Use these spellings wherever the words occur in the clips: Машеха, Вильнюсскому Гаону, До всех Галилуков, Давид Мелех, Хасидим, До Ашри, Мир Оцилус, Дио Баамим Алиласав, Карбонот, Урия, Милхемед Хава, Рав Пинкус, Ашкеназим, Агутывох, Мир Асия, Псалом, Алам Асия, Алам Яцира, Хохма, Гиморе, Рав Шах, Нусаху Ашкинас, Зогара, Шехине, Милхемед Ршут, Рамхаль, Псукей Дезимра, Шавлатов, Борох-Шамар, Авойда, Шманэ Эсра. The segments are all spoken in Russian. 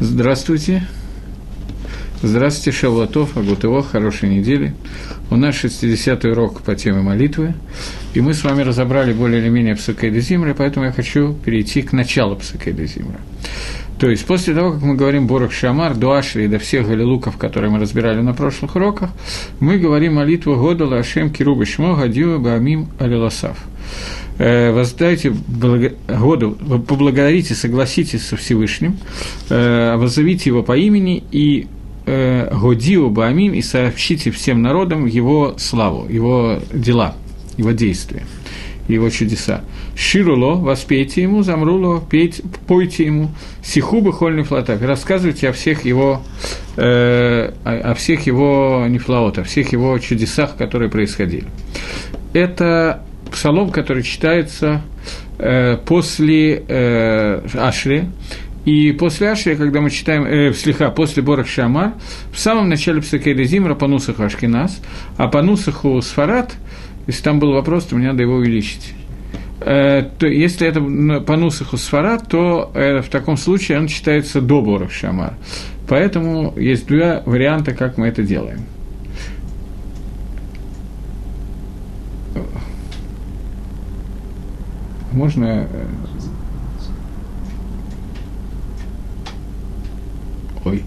Здравствуйте. Здравствуйте, Шавлатов, Агутывох, хорошей недели. У нас 60-й урок по теме молитвы, и мы с вами разобрали более или менее Псукей Дезимра, поэтому я хочу перейти к началу Псукей Дезимра. То есть, после того, как мы говорим «Борох-Шамар», «До Ашри» и «До всех Галилуков», которые мы разбирали на прошлых уроках, мы говорим молитву «Гойду ла шем киру бешмо, Дио Баамим Алиласав». «Воздайте Году, поблагодарите, согласитесь со Всевышним, воззовите его по имени и Годио Баамим, и сообщите всем народам его славу, его дела, его действия». Его чудеса. «Шируло» – воспейте ему, «Замруло» – пойте ему, «Сихубы холь нефлотак» – рассказывайте о всех его нефлоотах, о всех его чудесах, которые происходили. Это псалом, который читается после Ашри, и после Ашри, когда мы читаем, после Борох-Шамар, в самом начале Псукей Дезимра по Нусаху Ашкинас, а по Нусаху Сфарат. Если там был вопрос, то мне надо его увеличить. Если это по Нусаху Сфарат, то в таком случае он читается до Борох-Шамар. Поэтому есть два варианта, как мы это делаем. Можно... Ой.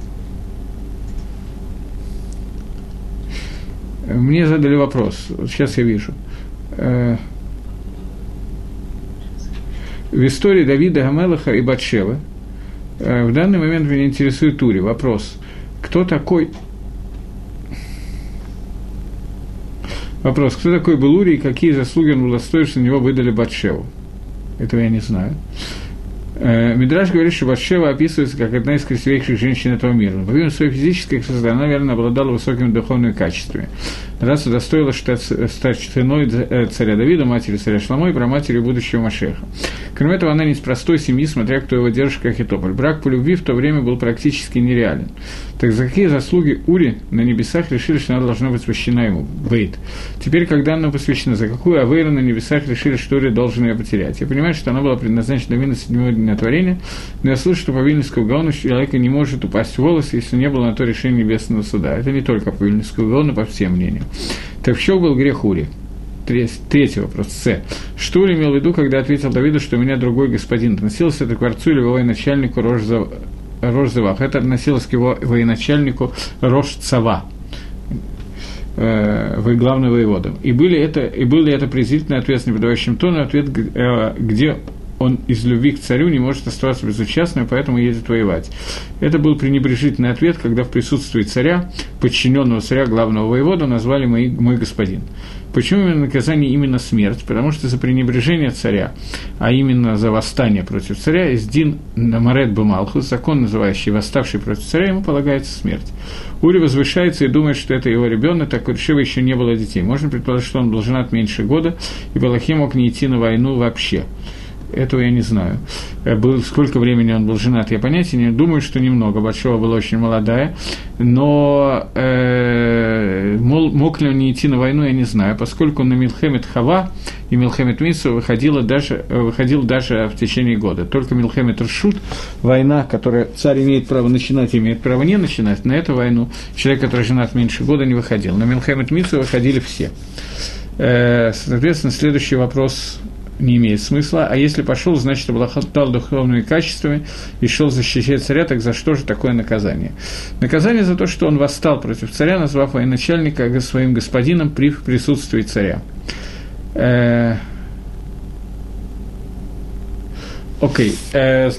Мне задали вопрос, сейчас я вижу. В истории Давида Мелеха и Бат-Шевы в данный момент меня интересует Урия. Вопрос, кто такой был Урия и какие заслуги он удостоил, что на него выдали Бат-Шеву? Этого я не знаю. Мидраш говорит, что Бат-Шева описывается как одна из красивейших женщин этого мира. Помимо своей физической красоты, она, наверное, обладала высокими духовными качествами. Раз удостоилась стать женой царя Давида, матери царя Шломо и праматерью будущего Машеха. Кроме этого, она не из простой семьи, смотря кто его держит, как Ахитополь. Брак по любви в то время был практически нереален. Так за какие заслуги Ури на небесах решили, что она должна быть посвящена ему? Вейт. Теперь, когда она посвящена, за какую Авейру на небесах решили, что Ури должен ее потерять? Я понимаю, что она была предназначена именно седьмого дня творения, но я слышу, что по Вильнюсскому Гаону человека не может упасть в волос, если не было на то решения Небесного Суда. Это не только по Вильнюсскому Гаону, по всем мнениям. Так в чем был грех Ури? Третий вопрос, С. Что Ури имел в виду, когда ответил Давиду, что у меня другой господин? Относился это к ворцу или военачальнику Рош-Завах? Это относилось к его военачальнику Рош-Цава, главным воеводам. И были это презрительный ответ с неподобающим тоном, ответ, где он из любви к царю не может оставаться безучастным, поэтому едет воевать. Это был пренебрежительный ответ, когда в присутствии царя, подчиненного царя главного воевода, назвали «мой господин». Почему именно наказание именно смерть? Потому что за пренебрежение царя, а именно за восстание против царя, из Дин Намарет Бумалху, закон, называющий «восставший против царя», ему полагается смерть. Ури возвышается и думает, что это его ребенок, так у Решива еще не было детей. Можно предположить, что он был женат меньше года, и Балахи мог не идти на войну вообще. Этого я не знаю. Сколько времени он был женат, я понятия не думаю, что немного. Бат-Шева была очень молодая, но мог ли он не идти на войну, я не знаю, поскольку на Милхемед Хава и Милхемед Митсу выходил даже в течение года. Только Милхемед Ршут, война, которую царь имеет право начинать, имеет право не начинать, на эту войну человек, который женат меньше года, не выходил. На Милхемед Митсу выходили все. Соответственно, следующий вопрос не имеет смысла, а если пошел, значит, обладал духовными качествами и шел защищать царя, так за что же такое наказание? Наказание за то, что он восстал против царя, назвав военачальника своим господином при присутствии царя. Окей,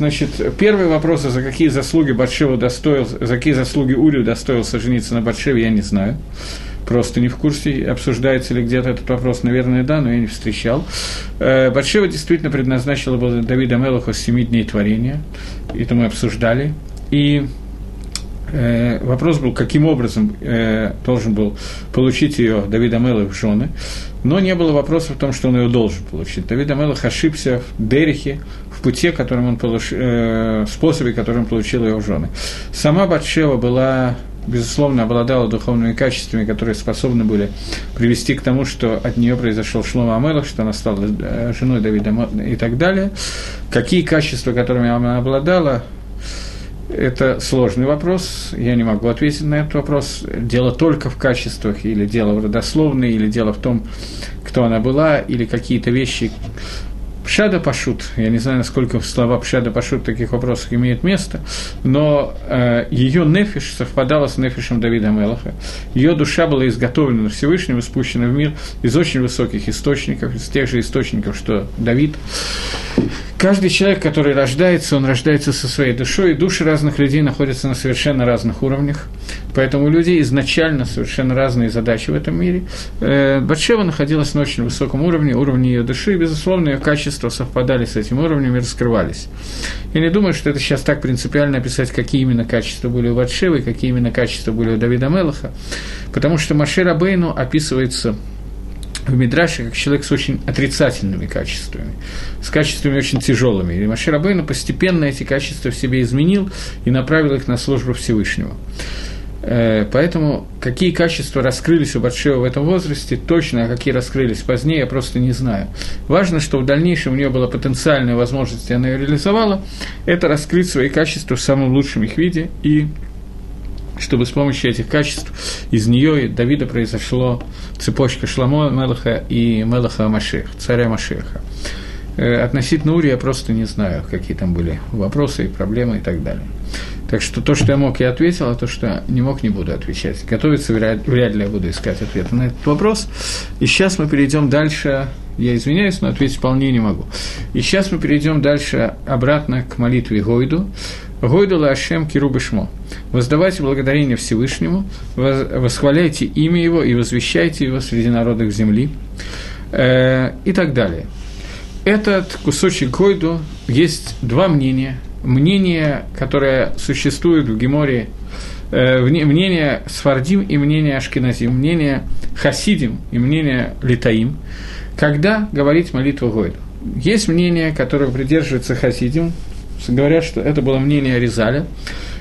значит, первый вопрос, за какие заслуги Ури удостоился жениться на Бат-Шеве, я не знаю. Просто не в курсе, обсуждается ли где-то этот вопрос, наверное, да, но я не встречал. Бат-Шева действительно предназначила Давида Мелеху с 7 дней творения, это мы обсуждали, и вопрос был, каким образом должен был получить ее Давид Мелех в жены, но не было вопроса в том, что он ее должен получить. Давид Мелех ошибся в Дерихе, в пути, которым он способе, которым получил ее в жены. Сама Бат-Шева была... безусловно, обладала духовными качествами, которые способны были привести к тому, что от нее произошел Шломо Амелех, что она стала женой Давида и так далее. Какие качества, которыми она обладала, Это сложный вопрос, я не могу ответить на этот вопрос. Дело только в качествах, или дело в родословной, или дело в том, кто она была, или какие-то вещи. Пшада Пашут, я не знаю, насколько слова Пшада Пашут в таких вопросах имеют место, но ее нефиш совпадала с нефишем Давида Мелеха. Ее душа была изготовлена Всевышним, спущена в мир из очень высоких источников, из тех же источников, что Давид. Каждый человек, который рождается, он рождается со своей душой, и души разных людей находятся на совершенно разных уровнях, поэтому у людей изначально совершенно разные задачи в этом мире. Бат-Шева находилась на очень высоком уровне, уровне ее души, и, безусловно, ее качества совпадали с этим уровнем и раскрывались. Я не думаю, что это сейчас так принципиально описать, какие именно качества были у Бат-Шевы, какие именно качества были у Давида Мелеха, потому что Машиах Рабейну описывается в Мидраше как человек с очень отрицательными качествами, с качествами очень тяжелыми. И Машиах Рабейну постепенно эти качества в себе изменил и направил их на службу Всевышнему. Поэтому какие качества раскрылись у Бат-Шевы в этом возрасте, точно, а какие раскрылись позднее, я просто не знаю. Важно, что в дальнейшем у нее была потенциальная возможность, и она ее реализовала, это раскрыть свои качества в самом лучшем их виде, и чтобы с помощью этих качеств из нее и Давида произошло цепочка Шламо Мелеха и Мелеха Машеха, царя Машеха. Относительно Урии я просто не знаю, какие там были вопросы и проблемы и так далее. Так что то, что я мог, я ответил, а то, что не мог, не буду отвечать. Готовиться вряд ли я буду искать ответа на этот вопрос. И сейчас мы перейдем дальше, я извиняюсь, но ответить вполне не могу. И сейчас мы перейдем дальше обратно к молитве Гойду. «Гойду ла шем киру бешмо». «Воздавайте благодарение Всевышнему, восхваляйте имя Его и возвещайте Его среди народов земли». И так далее. Этот кусочек Гойду, есть два мнения. Мнение, которое существует в Гиморе, мнение Сфардим и мнение Ашкеназим, мнение Хасидим и мнение Литаим, когда говорить молитву Гойду. Есть мнение, которое придерживается Хасидим, говорят, что это было мнение Ризаля,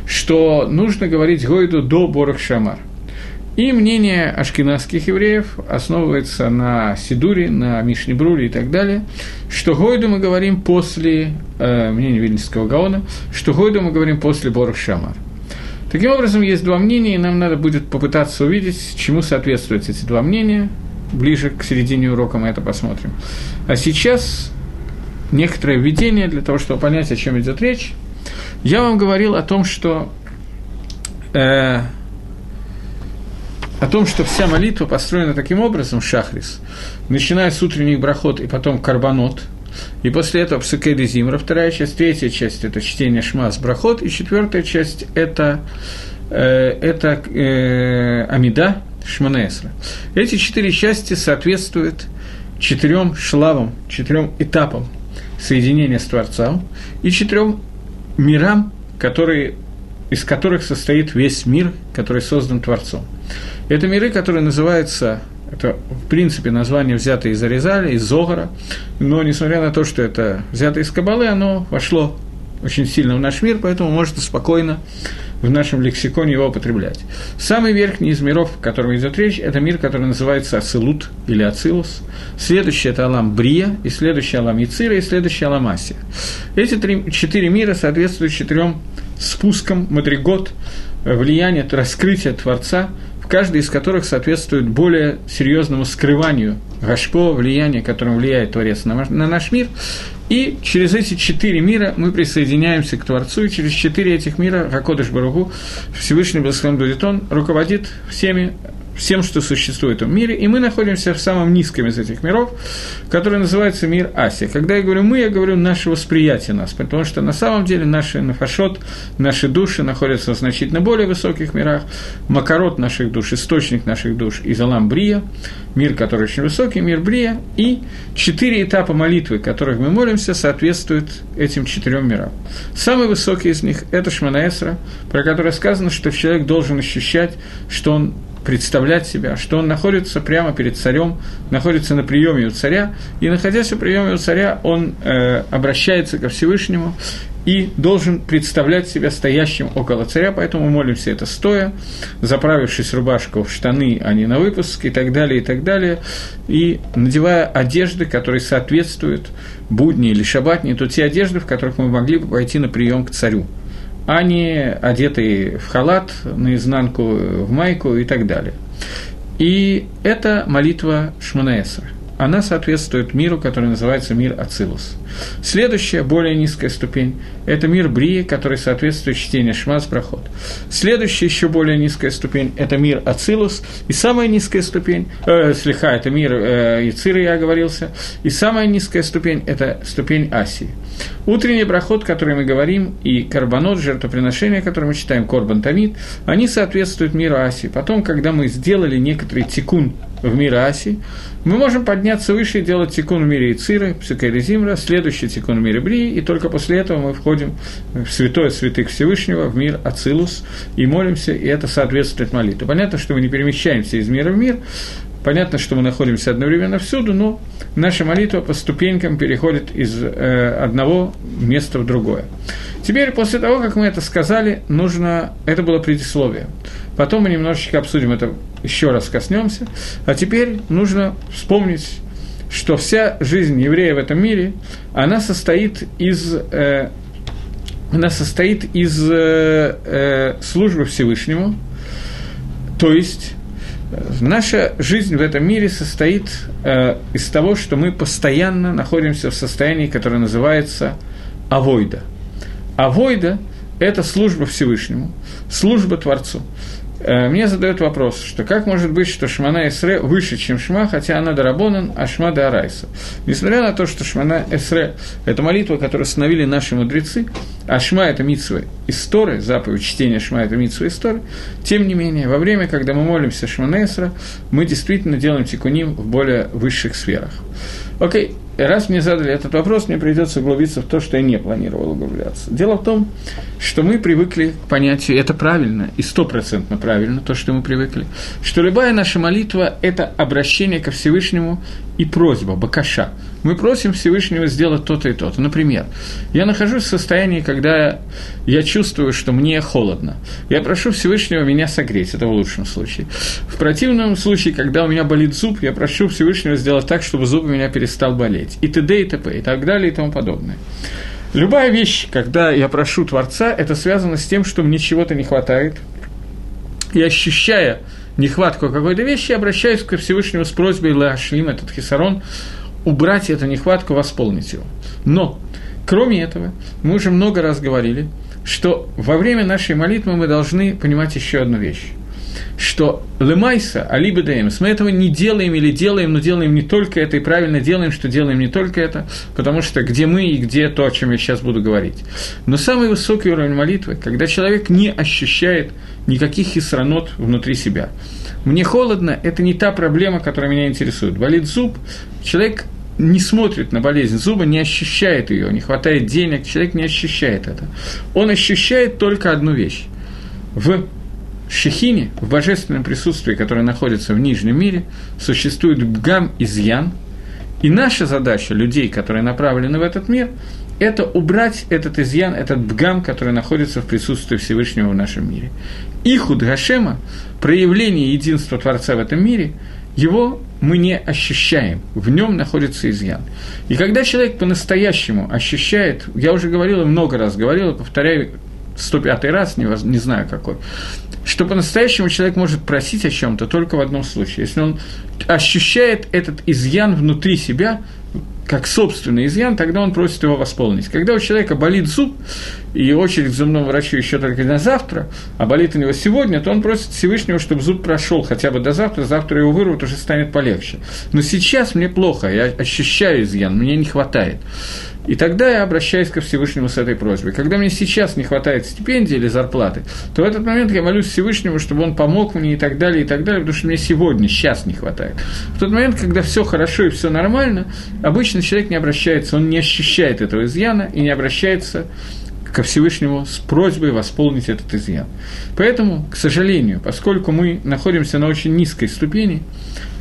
что нужно говорить Гойду до Борох-Шамар. И мнение ашкеназских евреев основывается на Сидуре, на Мишне-Брурии и так далее, что Гойду мы говорим после, мнения Вильнюсского Гаона, что Гойду мы говорим после Борох-Шамар. Таким образом, есть два мнения, и нам надо будет попытаться увидеть, чему соответствуют эти два мнения. Ближе к середине урока мы это посмотрим. А сейчас некоторое введение для того, чтобы понять, о чем идет речь. Я вам говорил о том, что вся молитва построена таким образом, шахрис, начиная с утренних брахот и потом карбонот, и после этого псукей Дезимра, вторая часть, третья часть – это чтение шма с брахот, и четвертая часть – это Амида Шманесра. Эти четыре части соответствуют четырем шлавам, четырем этапам соединения с Творцом и четырем мирам, из которых состоит весь мир, который создан Творцом. Это миры, которые называются, это в принципе название взято из Аризаля, из Зогара, но несмотря на то, что это взято из Кабалы, оно вошло очень сильно в наш мир, поэтому можно спокойно в нашем лексиконе его употреблять. Самый верхний из миров, о котором идет речь, это мир, который называется Ацилут или Ацилус. Следующий – это Алам Брия, и следующий – Алам Яцира, и следующий – Алам Асия. Эти четыре мира соответствуют четырем спускам, мадригот, влияние, раскрытие Творца, каждый из которых соответствует более серьезному скрыванию гашпо, влияния, которым влияет Творец на наш мир. И через эти четыре мира мы присоединяемся к Творцу, и через четыре этих мира Акодош Баругу, Всевышний Благословен будет Он, руководит всем, что существует в этом мире, и мы находимся в самом низком из этих миров, который называется мир Асия. Когда я говорю «мы», я говорю «наше восприятие нас», потому что на самом деле наши нафашот, наши души находятся в значительно более высоких мирах, макарот наших душ, источник наших душ, из Алам Брия, мир, который очень высокий, мир Брия, и четыре этапа молитвы, которых мы молимся, соответствуют этим четырем мирам. Самый высокий из них – это Шманаэсра, про который сказано, что человек должен ощущать, что он представлять себя, что он находится прямо перед царем, находится на приеме у царя, и, находясь на приеме у царя, он обращается ко Всевышнему и должен представлять себя стоящим около царя, поэтому молимся это стоя, заправившись рубашку в штаны, а не на выпуск, и так далее, и надевая одежды, которые соответствуют будни или шаббатни, то те одежды, в которых мы могли бы пойти на прием к царю. а не одетый в халат, наизнанку, в майку и так далее. И это молитва Шманесра. Она соответствует миру, который называется мир Оцилус. Следующая, более низкая ступень – это мир Брии, который соответствует чтению Шма с Брахот. Следующая, еще более низкая ступень – это мир Оцилус. И самая низкая ступень слиха – это мир Яцира, я оговорился. И самая низкая ступень – это ступень Асии. Утренний брахот, который мы говорим, и карбонот, жертвоприношение, которое мы читаем, корбан тамид, они соответствуют миру Асии. Потом, когда мы сделали некоторый тикун в мире Асии, мы можем подняться выше и делать тикун в мире Ицира, Псукей Дезимра, следующий тикун в мире Брии, и только после этого мы входим в святое святых Всевышнего, в мир Ацилус, и молимся, и это соответствует молитве. Понятно, что мы не перемещаемся из мира в мир, понятно, что мы находимся одновременно всюду, но наша молитва по ступенькам переходит из одного места в другое. Теперь, после того, как мы это сказали, нужно... Это было предисловие. Потом мы немножечко обсудим это, еще раз коснемся. А теперь нужно вспомнить, что вся жизнь еврея в этом мире, она состоит из службы Всевышнему, то есть... Наша жизнь в этом мире состоит из того, что мы постоянно находимся в состоянии, которое называется Авойда. Авойда – это служба Всевышнему, служба Творцу. Мне задают вопрос, что как может быть, что Шмана Эсре выше, чем Шма, хотя она дорабонан, а Шма дорайса. Несмотря на то, что Шмана Эсре – это молитва, которую установили наши мудрецы, а Шма – это митсва из Торы, заповедь чтения Шма – это митсва из Торы, тем не менее, во время, когда мы молимся Шмана Эсре, мы действительно делаем тикуним в более высших сферах. Окей, раз мне задали этот вопрос, мне придется углубиться в то, что я не планировал углубляться. Дело в том, что мы привыкли к понятию, это правильно, и 100% правильно, то, что мы привыкли, что любая наша молитва – это обращение ко Всевышнему и просьба, бакаша. Мы просим Всевышнего сделать то-то и то-то. Например, я нахожусь в состоянии, когда я чувствую, что мне холодно. Я прошу Всевышнего меня согреть, это в лучшем случае. В противном случае, когда у меня болит зуб, я прошу Всевышнего сделать так, чтобы зуб у меня перестал болеть. И т.д. и т.п. и так далее и тому подобное. Любая вещь, когда я прошу Творца, это связано с тем, что мне чего-то не хватает. И ощущая нехватку какой-то вещи, я обращаюсь ко Всевышнему с просьбой «Ла Ашлим», этот хисарон, убрать эту нехватку, восполнить его. Но, кроме этого, мы уже много раз говорили, что во время нашей молитвы мы должны понимать еще одну вещь, что «Лемайса алиба даэмс», мы этого не делаем или делаем, но делаем не только это, и правильно делаем, что делаем не только это, потому что где мы и где то, о чем я сейчас буду говорить. Но самый высокий уровень молитвы, когда человек не ощущает никаких хисранот внутри себя. Мне холодно – это не та проблема, которая меня интересует. Болит зуб, человек не смотрит на болезнь зуба, не ощущает ее, не хватает денег, человек не ощущает это. Он ощущает только одну вещь. В Шехине, в божественном присутствии, которое находится в нижнем мире, существует бгам из ян, и наша задача людей, которые направлены в этот мир, это убрать этот изъян, этот бгам, который находится в присутствии Всевышнего в нашем мире. Ихуд Гашема, проявление единства Творца в этом мире, его мы не ощущаем, в нем находится изъян. И когда человек по-настоящему ощущает, я уже говорил и много раз говорил, и повторяю 105-й раз, не знаю какой, что по-настоящему человек может просить о чем-то только в одном случае, если он ощущает этот изъян внутри себя, как собственный изъян, тогда он просит его восполнить. Когда у человека болит зуб, и очередь к зубному врачу еще только на завтра, а болит у него сегодня, то он просит Всевышнего, чтобы зуб прошел хотя бы до завтра, завтра его вырвут, уже станет полегче. Но сейчас мне плохо, я ощущаю изъян, мне не хватает. И тогда я обращаюсь ко Всевышнему с этой просьбой. Когда мне сейчас не хватает стипендии или зарплаты, то в этот момент я молюсь Всевышнему, чтобы он помог мне и так далее, потому что мне сегодня, сейчас не хватает. В тот момент, когда все хорошо и все нормально, обычно человек не обращается, он не ощущает этого изъяна и не обращается ко Всевышнему с просьбой восполнить этот изъян. Поэтому, к сожалению, поскольку мы находимся на очень низкой ступени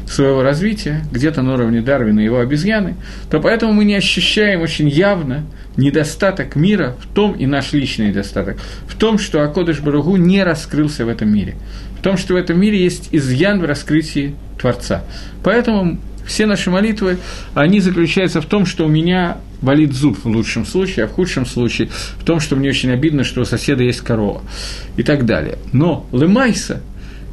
своего развития, где-то на уровне Дарвина и его обезьяны, то поэтому мы не ощущаем очень явно недостаток мира в том, и наш личный недостаток, в том, что Акодош Баругу не раскрылся в этом мире, в том, что в этом мире есть изъян в раскрытии Творца. Поэтому все наши молитвы, они заключаются в том, что у меня болит зуб в лучшем случае, а в худшем случае в том, что мне очень обидно, что у соседа есть корова и так далее. Но лымайса,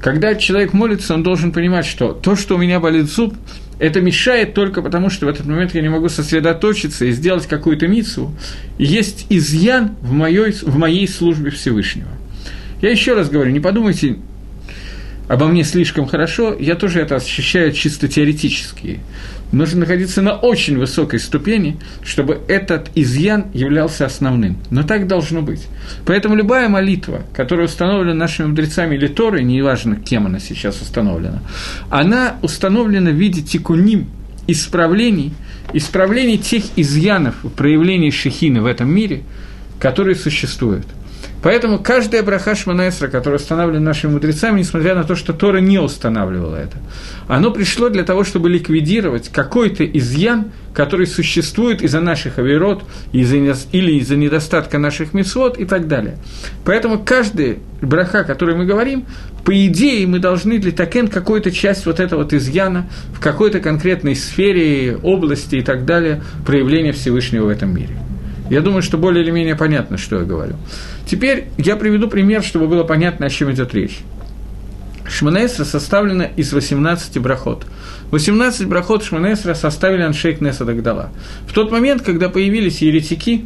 когда человек молится, он должен понимать, что то, что у меня болит зуб, это мешает только потому, что в этот момент я не могу сосредоточиться и сделать какую-то мицву. И есть изъян в моей службе Всевышнего. Я еще раз говорю, не подумайте обо мне слишком хорошо, я тоже это ощущаю чисто теоретически. Нужно находиться на очень высокой ступени, чтобы этот изъян являлся основным. Но так должно быть. Поэтому любая молитва, которая установлена нашими мудрецами или Торой, неважно, кем она сейчас установлена, она установлена в виде тикуним, исправлений тех изъянов в проявлении Шехины в этом мире, которые существуют. Поэтому каждая браха Шманесра, которая установлена нашими мудрецами, несмотря на то, что Тора не устанавливала это, оно пришло для того, чтобы ликвидировать какой-то изъян, который существует из-за наших авирот или из-за недостатка наших мицвот и так далее. Поэтому каждая браха, о которой мы говорим, по идее мы должны для токен какую-то часть вот этого вот изъяна в какой-то конкретной сфере, области и так далее проявления Всевышнего в этом мире. Я думаю, что более или менее понятно, что я говорю. Теперь я приведу пример, чтобы было понятно, о чем идет речь. Шманэ Эсра составлена из 18 брахот. 18 брахот Шманэ Эсра составили Аншейк Неса Дагдала. В тот момент, когда появились еретики,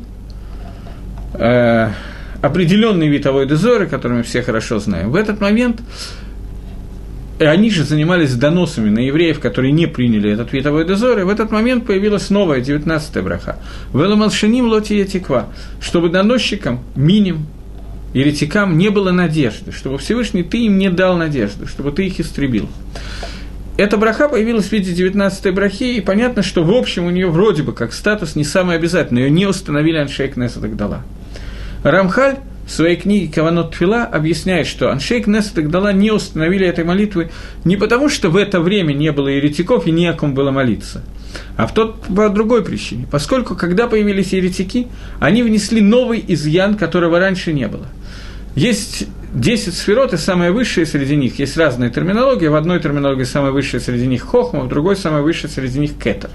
определенный вид Авойды Зоры, который мы все хорошо знаем, в этот момент они же занимались доносами на евреев, которые не приняли этот вид Авойды Зоры. В этот момент появилась новая 19-я браха. «Веломалшиним лоти етиква», чтобы доносчикам, миним, еретикам не было надежды, чтобы Всевышний ты им не дал надежды, чтобы ты их истребил. Эта браха появилась в виде 19-й брахи, и понятно, что в общем у нее вроде бы как статус не самый обязательный, ее не установили Аншейк Неса Дагдала. Рамхаль в своей книге «Каванот Твила» объясняет, что Аншейк Неса Дагдала не установили этой молитвы не потому, что в это время не было еретиков и не о ком было молиться, а по другой причине, поскольку, когда появились еретики, они внесли новый изъян, которого раньше не было. Есть 10 сферот, и самые высшие среди них, есть разные терминологии, в одной терминологии самая высшая среди них хохма, в другой самая высшая среди них кетер.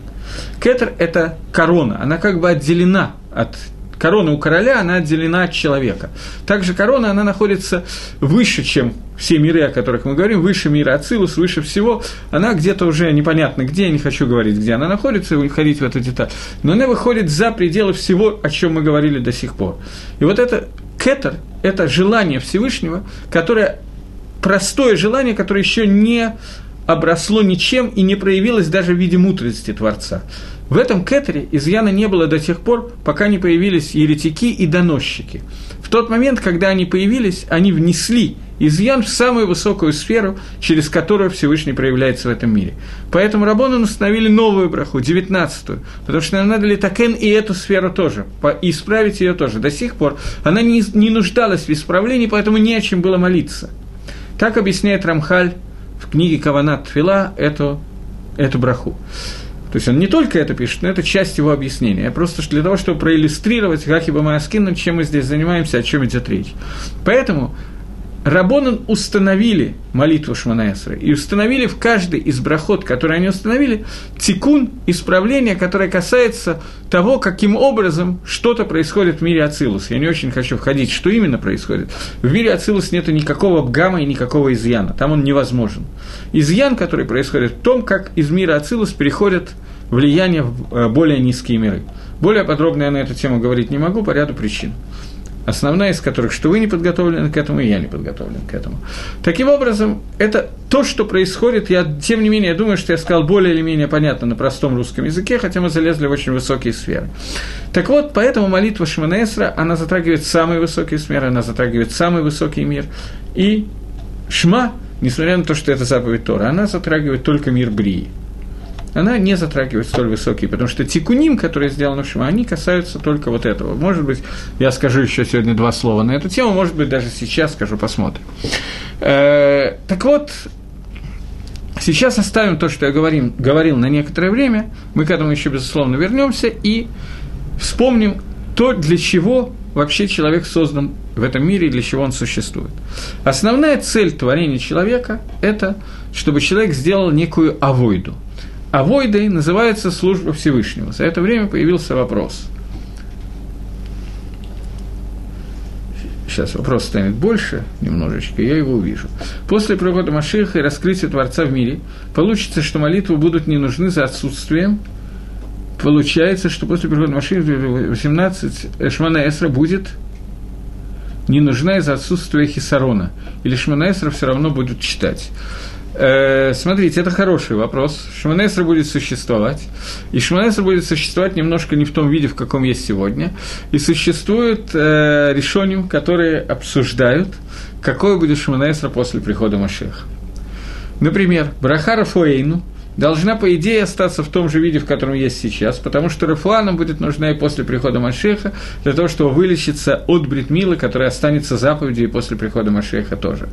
Кетер – это корона, она как бы отделена от корона у короля, она отделена от человека. Также корона, она находится выше, чем все миры, о которых мы говорим, выше мира Оцилус, выше всего. Она где-то уже непонятно где, я не хочу говорить, где она находится, уходить в эту деталь. Но она выходит за пределы всего, о чем мы говорили до сих пор. И вот это кетер, это желание Всевышнего, которое простое желание, которое еще не обросло ничем и не проявилось даже в виде мудрости Творца. В этом кетере изъяна не было до тех пор, пока не появились еретики и доносчики. В тот момент, когда они появились, они внесли изъян в самую высокую сферу, через которую Всевышний проявляется в этом мире. Поэтому раббаним установили новую браху, 19-ю, потому что нам надо литакен и эту сферу тоже, исправить ее тоже. До сих пор она не нуждалась в исправлении, поэтому не о чем было молиться. Так объясняет Рамхаль в книге «Каванат Твила» эту браху. То есть он не только это пишет, но это часть его объяснения. Я просто для того, чтобы проиллюстрировать, как бы мы аскинным, чем мы здесь занимаемся, о чем идет речь. Поэтому раббаним установили молитву Шманэ Эсры и установили в каждый из брахот, которые они установили, тикун, исправление, которое касается того, каким образом что-то происходит в мире Ацилус. Я не очень хочу входить, что именно происходит. В мире Ацилус нет никакого гамма и никакого изъяна, там он невозможен. Изъян, который происходит в том, как из мира Ацилус переходит влияние в более низкие миры. Более подробно я на эту тему говорить не могу по ряду причин. Основная из которых, что вы не подготовлены к этому, и я не подготовлен к этому. Таким образом, это то, что происходит. Тем не менее, я думаю, что я сказал более или менее понятно на простом русском языке, хотя мы залезли в очень высокие сферы. Так вот, поэтому молитва Шманэ Эсра, она затрагивает самые высокие сферы, она затрагивает самый высокий мир. И Шма, несмотря на то, что это заповедь Тора, она затрагивает только мир Брии. Она не затрагивает столь высокие, потому что тикуним, которые сделаны в Шма, они касаются только вот этого. Может быть, я скажу еще сегодня два слова на эту тему, может быть, даже сейчас скажу, посмотрим. Так вот, сейчас оставим то, что я говорил на некоторое время, мы к этому еще, безусловно, вернемся и вспомним то, для чего вообще человек создан в этом мире и для чего он существует. Основная цель творения человека – это чтобы человек сделал некую авойду. Авойдой называется служба Всевышнего. За это время появился вопрос. Сейчас вопрос станет больше немножечко, я его увижу. После прихода Машеха и раскрытия Творца в мире получится, что молитвы будут не нужны за отсутствием. Получается, что после прихода Машеха 18 Шманесра будет не нужна из-за отсутствия хисарона. Или Шманесра все равно будут читать. Смотрите, это хороший вопрос. Шманесра будет существовать. И Шманесра будет существовать немножко не в том виде, в каком есть сегодня. И существуют решением, которые обсуждают, какой будет Шманесра после прихода Машеха. Например, браха Рафуэйну должна, по идее, остаться в том же виде, в котором есть сейчас, потому что Рафуа нам будет нужна и после прихода Машеха, для того, чтобы вылечиться от бритмилы, которая останется заповедью и после прихода Машеха тоже.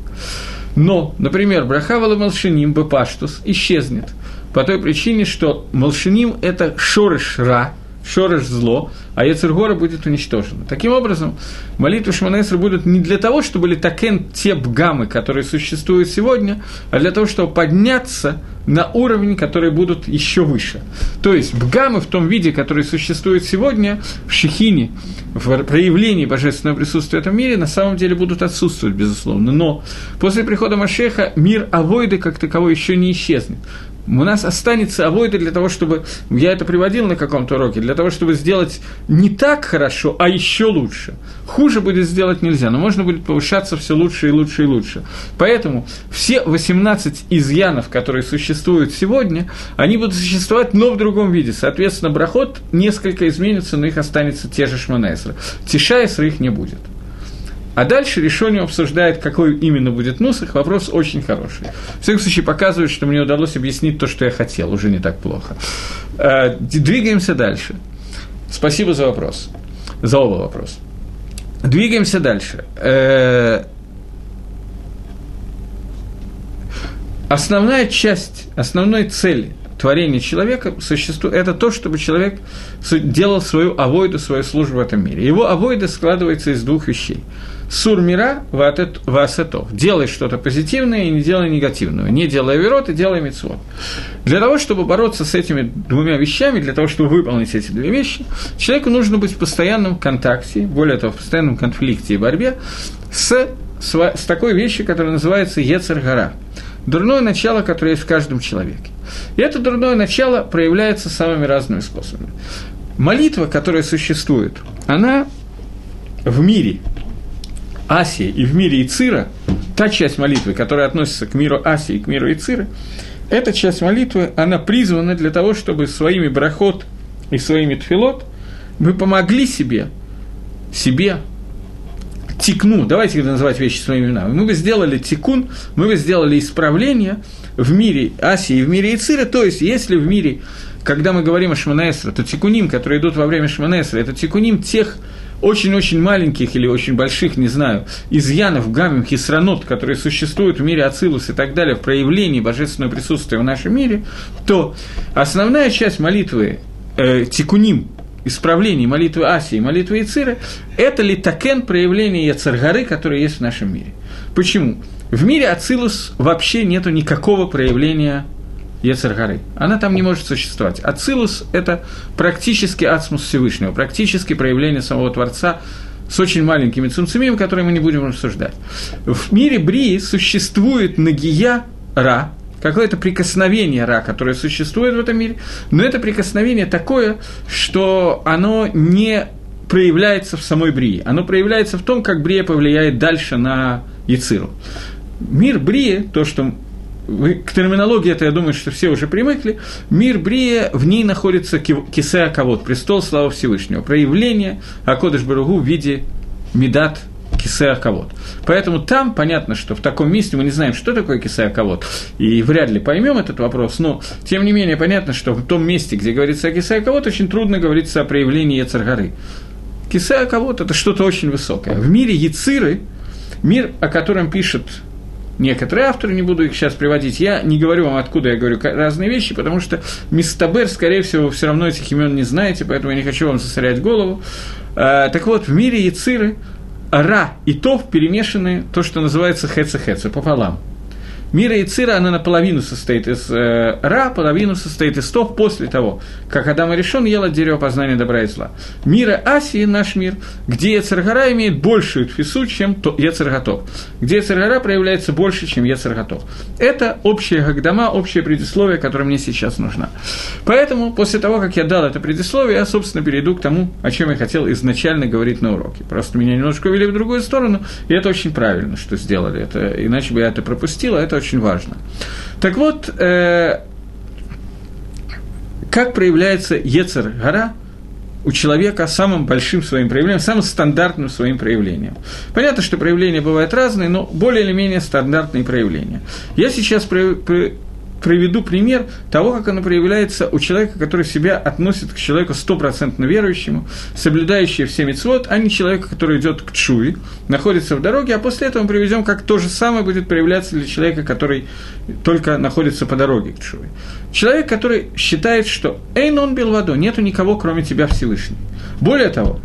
Но, например, брахавала Малшиним Бепаштус исчезнет по той причине, что Малшиним – это шореш ра, шореш зло, а Яцергора будет уничтожена. Таким образом, молитвы Шманесра будут не для того, чтобы литакен те бгамы, которые существуют сегодня, а для того, чтобы подняться на уровень, которые будут еще выше. То есть бгамы в том виде, который существует сегодня, в Шехине, в проявлении божественного присутствия в этом мире, на самом деле будут отсутствовать, безусловно. Но после прихода Машеха мир Авойды как таковой еще не исчезнет. У нас останется Авойда для того, чтобы, я это приводил на каком-то уроке, для того, чтобы сделать не так хорошо, а еще лучше. Хуже будет сделать нельзя, но можно будет повышаться все лучше и лучше и лучше. Поэтому все 18 изъянов, которые существуют сегодня, они будут существовать, но в другом виде. Соответственно, брахот несколько изменится, но их останется те же Шманесра. Тишаесра их не будет. А дальше решение обсуждает, какой именно будет нусах. Вопрос очень хороший. В всяком случае, показывает, что мне удалось объяснить то, что я хотел. Уже не так плохо. Двигаемся дальше. Спасибо за вопрос. За оба вопроса. Двигаемся дальше. Основная часть, основной цель творения человека существует, это то, чтобы человек делал свою авойду, свою службу в этом мире. Его авойда складывается из двух вещей. Сур мира ваасатов. Делай что-то позитивное и не делай негативного. Не делай верот и делай мицвот. Для того, чтобы бороться с этими двумя вещами, для того, чтобы выполнить эти две вещи, человеку нужно быть в постоянном контакте, более того, в постоянном конфликте и борьбе с такой вещью, которая называется Ецер гара. Дурное начало, которое есть в каждом человеке. И это дурное начало проявляется самыми разными способами. Молитва, которая существует, она в мире Асии и в мире Ицира, та часть молитвы, которая относится к миру Асии и к миру Ицира, эта часть молитвы, она призвана для того, чтобы своими брахот и своими тфилот вы помогли себе, тикну, давайте называть вещи своими именами, мы бы сделали тикун, мы бы сделали исправление в мире Асии и в мире Ицира, то есть, если в мире, когда мы говорим о Шманесре, то тикуним, которые идут во время Шманесра, это тикуним тех очень-очень маленьких или очень больших, не знаю, изъянов, гамим, хисранот, которые существуют в мире Ацилус и так далее, в проявлении божественного присутствия в нашем мире, то основная часть молитвы тикуним, исправлений молитвы Асии и молитвы Ицира, это литакен проявление Яцергары, которое есть в нашем мире. Почему? В мире Ацилус вообще нету никакого проявления Ецергары. Она там не может существовать. Ацилус – это практически ацмус Всевышнего, практически проявление самого Творца с очень маленькими цумцемиями, которые мы не будем обсуждать. В мире Брии существует нагия Ра, какое-то прикосновение Ра, которое существует в этом мире, но это прикосновение такое, что оно не проявляется в самой Брии. Оно проявляется в том, как Брия повлияет дальше на Яциру. Мир Брии, то, что к терминологии это, я думаю, что все уже привыкли. Мир Брия, в ней находится Кисе Акавод, престол славы Всевышнего, проявление Акодош Баругу в виде Медат Кисе Акавод. Поэтому там понятно, что в таком месте мы не знаем, что такое Кисе Акавод, и вряд ли поймем этот вопрос, но тем не менее понятно, что в том месте, где говорится о Кисе Акавод, очень трудно говорится о проявлении Ецер Гары. Кисе Акавод – это что-то очень высокое. В мире Яциры, мир, о котором пишет некоторые авторы, не буду их сейчас приводить, я не говорю вам, откуда я говорю разные вещи, потому что Мистабер, скорее всего, вы все равно этих имен не знаете, поэтому я не хочу вам засорять голову. Так вот, в мире Яциры Ра и Тов перемешаны то, что называется хеце-хеце, пополам. Мира и Цира, она наполовину состоит из Ра, половину состоит из Тов, после того, как Адам и Ришон ел от дерева познания добра и зла. Мир Асии, наш мир, где Ецер Гара имеет большую тфису, чем Ецер Гатов, где Ецер Гара проявляется больше, чем Ецер Гатов. Это общая гагдама, общее предисловие, которое мне сейчас нужно. Поэтому, после того, как я дал это предисловие, я, собственно, перейду к тому, о чем я хотел изначально говорить на уроке. Просто меня немножко увели в другую сторону, и это очень правильно, что сделали это, иначе бы я это пропустил, а это очень важно. Так вот, как проявляется Ецер Гара у человека самым большим своим проявлением, самым стандартным своим проявлением? Понятно, что проявления бывают разные, но более или менее стандартные проявления. Я сейчас приведу пример того, как оно проявляется у человека, который себя относит к человеку стопроцентно верующему, соблюдающему все мицвот, а не человека, который идет к тшуве, находится в дороге, а после этого мы приведем, как то же самое будет проявляться для человека, который только находится по дороге к тшуве. Человек, который считает, что «эйн он белвадо», нету никого, кроме тебя Всевышний. Более того,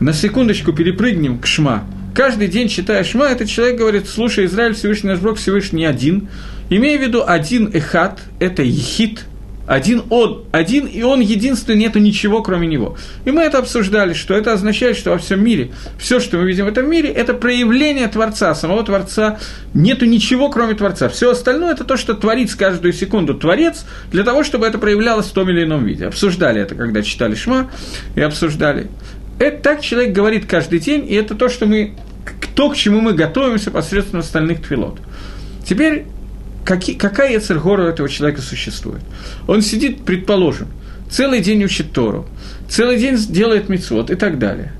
на секундочку перепрыгнем к Шма. Каждый день, читая Шма, этот человек говорит: «Слушай, Израиль, Всевышний наш Бог, Всевышний один». Имея в виду один эхат, это ехид, один он, один, и он единственный, нету ничего, кроме него. И мы это обсуждали, что это означает, что во всем мире, все, что мы видим в этом мире, это проявление Творца, самого Творца, нету ничего, кроме Творца. Все остальное – это то, что творит каждую секунду Творец, для того, чтобы это проявлялось в том или ином виде. Обсуждали это, когда читали Шма, и обсуждали. Это так человек говорит каждый день, и это то, что мы, то, к чему мы готовимся посредством остальных твилот. Теперь, какая Ецер Гора у этого человека существует? Он сидит, предположим, целый день учит Тору, целый день делает мицвот и так далее.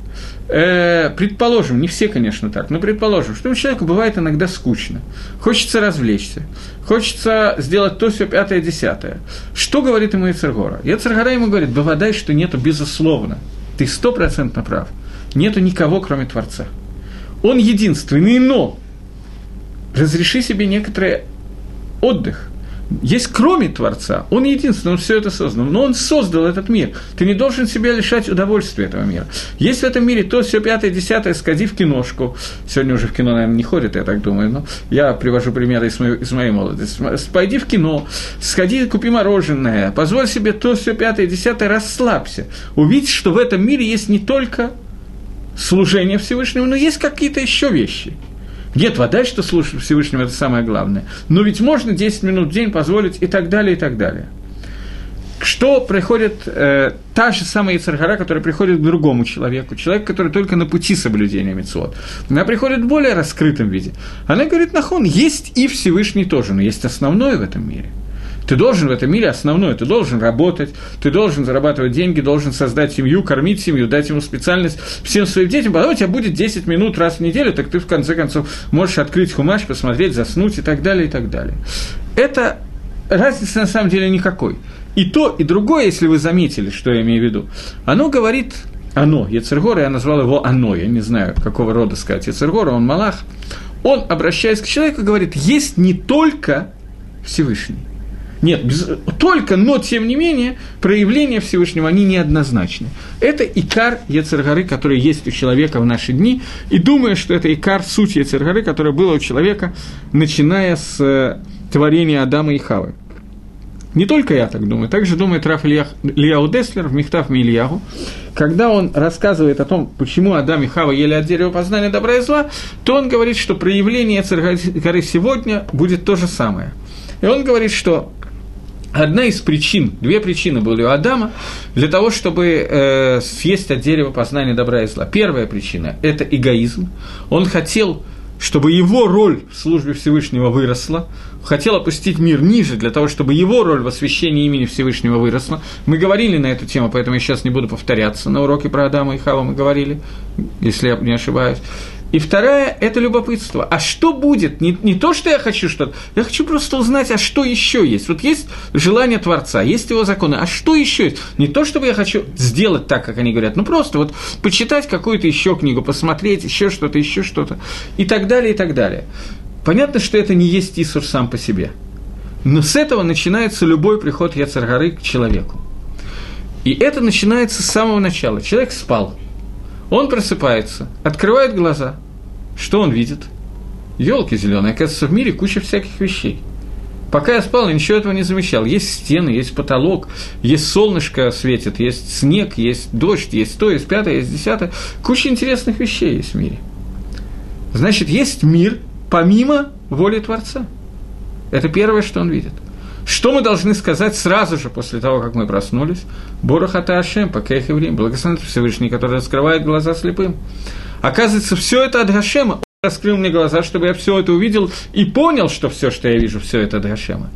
Предположим, не все, конечно, так, но предположим, что человеку бывает иногда скучно, хочется развлечься, хочется сделать то, все 5-10. Что говорит ему Ецер Гора? Ецер Гора ему говорит: «Бывает, что нету, безусловно, ты 100% прав, нету никого, кроме Творца. Он единственный, но разреши себе некоторые отдых. Есть кроме Творца, он единственный, он все это создал, но он создал этот мир. Ты не должен себя лишать удовольствия этого мира. Есть в этом мире то, все 5-10, сходи в киношку». Сегодня уже в кино, наверное, не ходят, я так думаю, но я привожу примеры из моей молодости. Пойди в кино, сходи, купи мороженое, позволь себе то, все 5-10, расслабься. Увидь, что в этом мире есть не только служение Всевышнему, но есть какие-то еще вещи. Нет, вода, что слушать Всевышнего, это самое главное. Но ведь можно 10 минут в день позволить и так далее, и так далее. Что приходит та же самая Ецер Гара, которая приходит к другому человеку, человек, который только на пути соблюдения мицвот. Она приходит в более раскрытом виде. Она говорит: «Нахон, есть и Всевышний тоже, но есть основное в этом мире». Ты должен в этом мире основное, ты должен работать, ты должен зарабатывать деньги, должен создать семью, кормить семью, дать ему специальность всем своим детям, потом у тебя будет 10 минут раз в неделю, так ты в конце концов можешь открыть хумаш, посмотреть, заснуть и так далее, и так далее. Это разница на самом деле никакой. И то, и другое, если вы заметили, что я имею в виду, оно говорит «оно». Ецер Гора, я назвал его «оно», я не знаю, какого рода сказать Ецер Гора, он малах. Он, обращаясь к человеку, говорит: «Есть не только Всевышний». Нет, только, но, тем не менее, проявления Всевышнего, они неоднозначны. Это икар Ецер Гары, который есть у человека в наши дни, и думаю, что это икар, суть Ецер Гары, которая была у человека, начиная с творения Адама и Хавы. Не только я так думаю, так же думает Раф Ильяу Деслер в Михтав Мильяху, когда он рассказывает о том, почему Адам и Хава ели от дерева познания добра и зла, то он говорит, что проявление Ецер Гары сегодня будет то же самое. И он говорит, что одна из причин, две причины были у Адама для того, чтобы съесть от дерева познания добра и зла. Первая причина – это эгоизм. Он хотел, чтобы его роль в службе Всевышнего выросла, хотел опустить мир ниже для того, чтобы его роль в освящении имени Всевышнего выросла. Мы говорили на эту тему, поэтому я сейчас не буду повторяться. На уроке про Адама и Хаву мы говорили, если я не ошибаюсь. И вторая – это любопытство. А что будет? Не то, что я хочу что-то, я хочу просто узнать, а что еще есть. Вот есть желание Творца, есть его законы, а что еще есть? Не то, чтобы я хочу сделать так, как они говорят, но просто вот почитать какую-то еще книгу, посмотреть еще что-то, и так далее, и так далее. Понятно, что это не есть Исур сам по себе. Но с этого начинается любой приход Ецер Гары к человеку. И это начинается с самого начала. Человек спал. Он просыпается, открывает глаза. Что он видит? елки зеленые, оказывается, в мире куча всяких вещей. Пока я спал, я ничего этого не замечал. Есть стены, есть потолок, есть солнышко светит, есть снег, есть дождь, есть то, есть пятое, есть десятое. Куча интересных вещей есть в мире. Значит, есть мир помимо воли Творца. Это первое, что он видит. Что мы должны сказать сразу же после того, как мы проснулись? «Борох ата Ашем, покех еврим, благословен Всевышний, который раскрывает глаза слепым». Оказывается, все это от Гошема. Он раскрыл мне глаза, чтобы я все это увидел и понял, что все, что я вижу, все это от Гошема.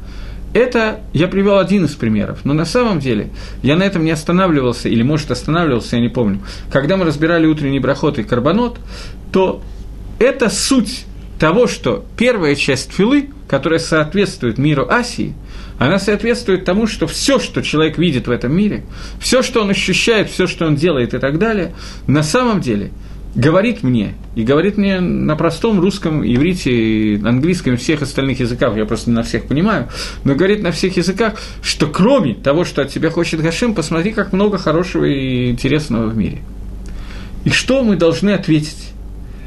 Это я привел один из примеров, но на самом деле я на этом не останавливался, или, может, останавливался, я не помню. Когда мы разбирали утренний брахот и карбонот, то это суть того, что первая часть тфилы, которая соответствует миру Асии, она соответствует тому, что все, что человек видит в этом мире, все, что он ощущает, все, что он делает и так далее, на самом деле говорит мне, и говорит мне на простом русском, иврите, английском и всех остальных языках, я просто не на всех понимаю, но говорит на всех языках, что кроме того, что от тебя хочет Гошем, посмотри, как много хорошего и интересного в мире. И что мы должны ответить?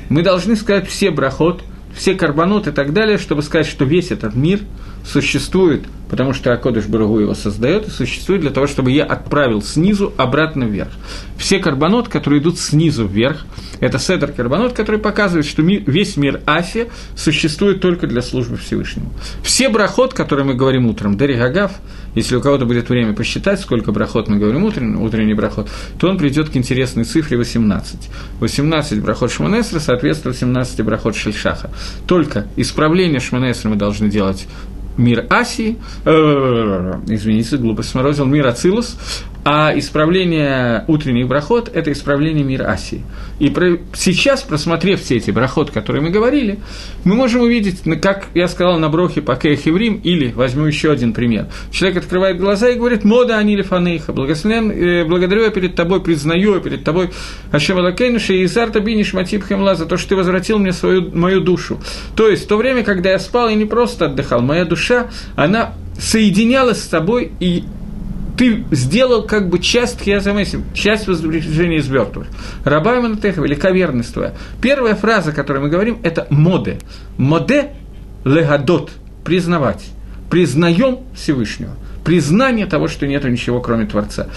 Мы должны сказать все брахот, все карбонот и так далее, чтобы сказать, что весь этот мир существует, потому что Акодош Баругу его создает, и существует для того, чтобы я отправил снизу обратно вверх. Все карбонот, которые идут снизу вверх, это седер карбонот, который показывает, что весь мир Асия существует только для службы Всевышнему. Все брахот, которые мы говорим утром, Дери Гагав, если у кого-то будет время посчитать, сколько брахот мы говорим утренний брахот, то он придет к интересной цифре 18. 18 брахот Шманесра соответствует 18 брахот Шельшаха. Только исправление Шманесра мы должны делать мир Асии, извините, глупость сморозил, мир Оцилус, а исправление утренних брахот – это исправление мира Асии. И сейчас, просмотрев все эти брахот, которые мы говорили, мы можем увидеть, как я сказал на брохе «Покей хеврим», или возьму еще один пример. Человек открывает глаза и говорит «Мода анили фанейха», «Благодарю я перед тобой, признаю я перед тобой, Ашем Алакейнуша и Изарта биниш матип хемла, за то, что ты возвратил мне мою душу». То есть, в то время, когда я спал, я не просто отдыхал, моя душа, она соединялась с тобой и ты сделал как бы часть хиазамесим, часть возвращения из мертвых. Раба Монатеха, великоверность твоя. Первая фраза, о которой мы говорим, это моде. Моде легадот. Признавать. Признаем Всевышнего. Признание того, что нет ничего, кроме Творца.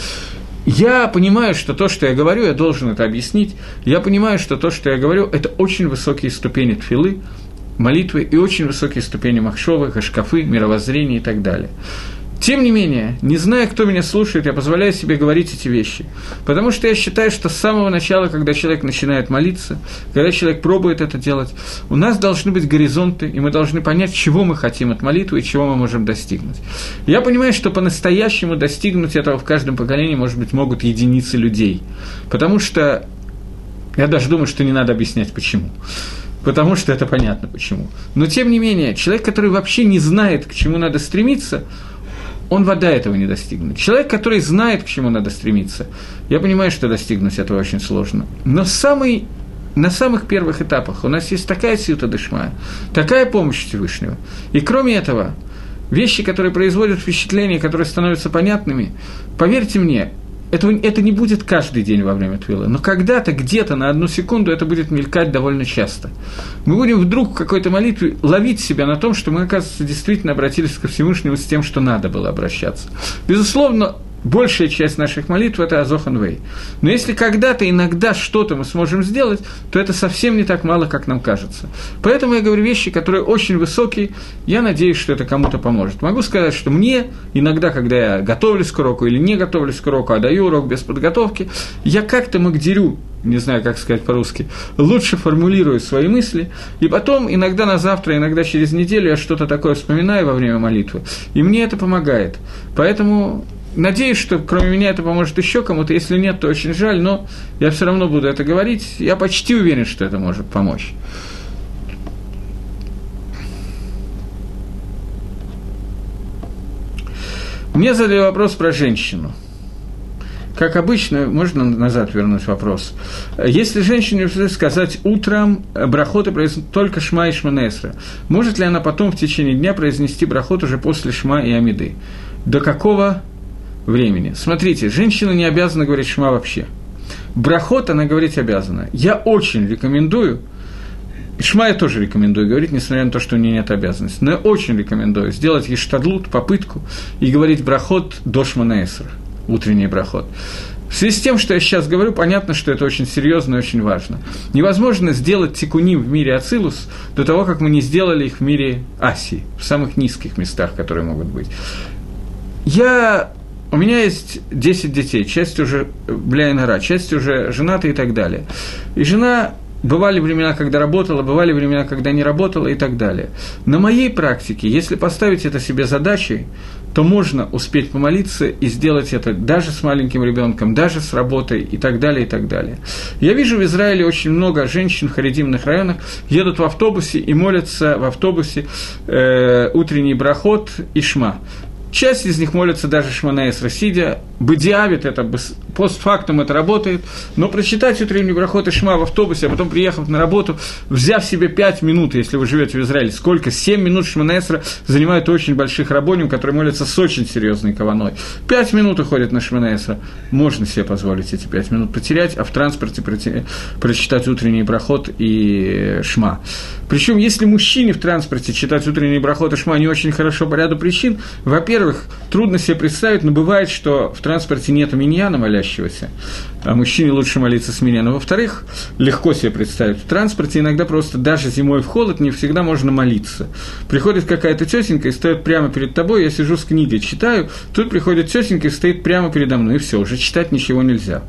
Я понимаю, что то, что я говорю, я должен это объяснить. Я понимаю, что то, что я говорю, это очень высокие ступени тфилы, молитвы и очень высокие ступени махшовы, хашкафы, мировоззрения и так далее. Тем не менее, не зная, кто меня слушает, я позволяю себе говорить эти вещи, потому что я считаю, что с самого начала, когда человек начинает молиться, когда человек пробует это делать, у нас должны быть горизонты, и мы должны понять, чего мы хотим от молитвы и чего мы можем достигнуть. Я понимаю, что по-настоящему достигнуть этого в каждом поколении, может быть, могут единицы людей, потому что я даже думаю, что не надо объяснять, почему. Потому что это понятно, почему. Но, тем не менее, человек, который вообще не знает, к чему надо стремиться, он вода этого не достигнет. Человек, который знает, к чему надо стремиться, я понимаю, что достигнуть этого очень сложно. Но на самых первых этапах у нас есть такая сиута дышма, такая помощь Всевышнего. И кроме этого, вещи, которые производят впечатление, которые становятся понятными, поверьте мне, это не будет каждый день во время твилы, но когда-то, где-то на одну секунду это будет мелькать довольно часто. Мы будем вдруг в какой-то молитве ловить себя на том, что мы, оказывается, действительно обратились ко Всевышнему с тем, что надо было обращаться. Безусловно, большая часть наших молитв – это азоханвей. Но если когда-то, иногда что-то мы сможем сделать, то это совсем не так мало, как нам кажется. Поэтому я говорю вещи, которые очень высокие. Я надеюсь, что это кому-то поможет. Могу сказать, что мне иногда, когда я готовлюсь к уроку или не готовлюсь к уроку, а даю урок без подготовки, я как-то магдирю, не знаю, как сказать по-русски, лучше формулирую свои мысли, и потом иногда на завтра, иногда через неделю я что-то такое вспоминаю во время молитвы, и мне это помогает. Поэтому надеюсь, что кроме меня это поможет еще кому-то. Если нет, то очень жаль, но я все равно буду это говорить. Я почти уверен, что это может помочь. Мне задали вопрос про женщину. Как обычно, можно назад вернуть вопрос. Если женщине сказать утром брахоты только Шма и Шманесра, может ли она потом в течение дня произнести брахот уже после Шма и Амиды? До какого времени? Смотрите, женщина не обязана говорить шма вообще. Брахот она говорить обязана. Я очень рекомендую Шма я тоже рекомендую говорить, несмотря на то, что у нее нет обязанности. Но я очень рекомендую сделать ештадлут, попытку, и говорить брахот до Шманесра, утренний брахот. В связи с тем, что я сейчас говорю, понятно, что это очень серьезно и очень важно. Невозможно сделать тикуним в мире Ацилус до того, как мы не сделали их в мире Асии, в самых низких местах, которые могут быть. У меня есть 10 детей, часть уже бля-инара, часть уже жената и так далее. И жена... Бывали времена, когда работала, бывали времена, когда не работала и так далее. На моей практике, если поставить это себе задачей, то можно успеть помолиться и сделать это даже с маленьким ребенком, даже с работой и так далее, и так далее. Я вижу в Израиле очень много женщин в харидимных районах, едут в автобусе и молятся в автобусе утренний брахот и шма. Часть из них молятся даже Шманаэсра сидя, бедиавит это, постфактум это работает, но прочитать утренний брахот и шма в автобусе, а потом приехав на работу, взяв себе 5 минут, если вы живете в Израиле, сколько? 7 минут Шманаэсра занимают очень больших рабоним, которые молятся с очень серьезной каваной. 5 минут уходят на Шманаэсра. Можно себе позволить эти 5 минут потерять, а в транспорте прочитать утренний брахот и шма. Причем, если мужчине в транспорте читать утренний брахот и шма не очень хорошо по ряду причин, во-первых, трудно себе представить, но бывает, что в транспорте нет миньяна молящегося, а мужчине лучше молиться с миньяна. Во-вторых, легко себе представить, в транспорте иногда просто даже зимой в холод не всегда можно молиться. Приходит какая-то тетенька и стоит прямо перед тобой, я сижу с книгой, читаю, тут приходит тетенька и стоит прямо передо мной, и все, уже читать ничего нельзя.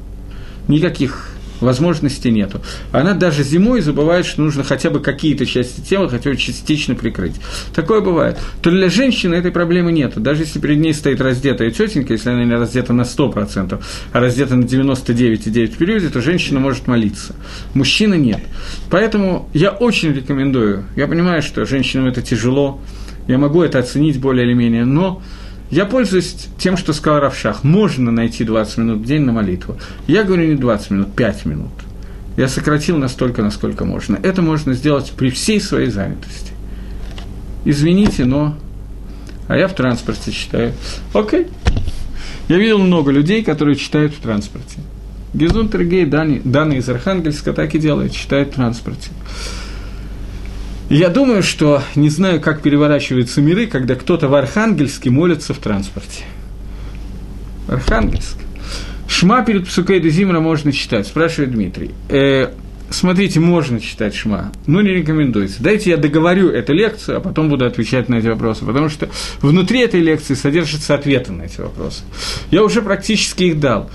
Никаких возможностей нету. Она даже зимой забывает, что нужно хотя бы какие-то части тела хотя бы частично прикрыть. Такое бывает. То для женщины этой проблемы нету. Даже если перед ней стоит раздетая тетенька, если она не раздета на 100%, а раздета на 99,9% в периоде, то женщина может молиться. Мужчина нет. Поэтому я очень рекомендую. Я понимаю, что женщинам это тяжело. Я могу это оценить более или менее, но... Я пользуюсь тем, что сказал Рав Шах. Можно найти 20 минут в день на молитву. Я говорю не 20 минут, 5 минут. Я сократил настолько, насколько можно. Это можно сделать при всей своей занятости. Извините, но... А я в транспорте читаю. Окей. Я видел много людей, которые читают в транспорте. Гизун Тергей, Дана из Архангельска так и делает, читает в транспорте. Я думаю, что не знаю, как переворачиваются миры, когда кто-то в Архангельске молится в транспорте. Архангельск. Шма перед Псукей Дезимра можно читать, спрашивает Дмитрий. Смотрите, можно читать шма, но не рекомендуется. Дайте я договорю эту лекцию, а потом буду отвечать на эти вопросы, потому что внутри этой лекции содержатся ответы на эти вопросы. Я уже практически их дал.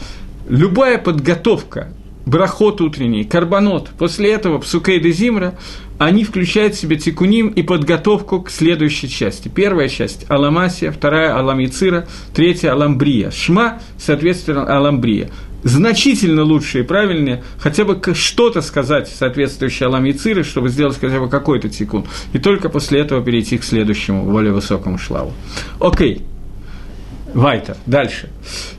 Любая подготовка, брахот утренний, карбонот, после этого Псукей Дезимра, они включают в себя тикуним и подготовку к следующей части. Первая часть – Алам Асия, вторая – Алам Яцира, третья – Алам Брия. Шма, соответственно, Алам Брия. Значительно лучше и правильнее хотя бы что-то сказать соответствующее Алам Яцира, чтобы сделать хотя бы какой-то тикун. И только после этого перейти к следующему, более высокому шлаву. Окей. Вайтер. Дальше.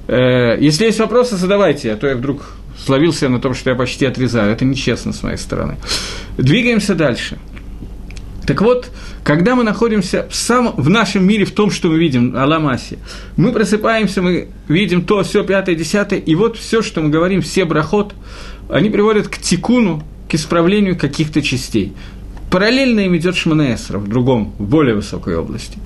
Если есть вопросы, задавайте, а то я вдруг... Словился на том, что я почти отрезаю. Это нечестно с моей стороны. Двигаемся дальше. Так вот, когда мы находимся в нашем мире, в том, что мы видим, Алам Асия, мы просыпаемся, мы видим то, все, 5-е, 10-е, и вот все, что мы говорим, все брахот, они приводят к тикуну, к исправлению каких-то частей. Параллельно им идет Шманесра в другом, в более высокой области.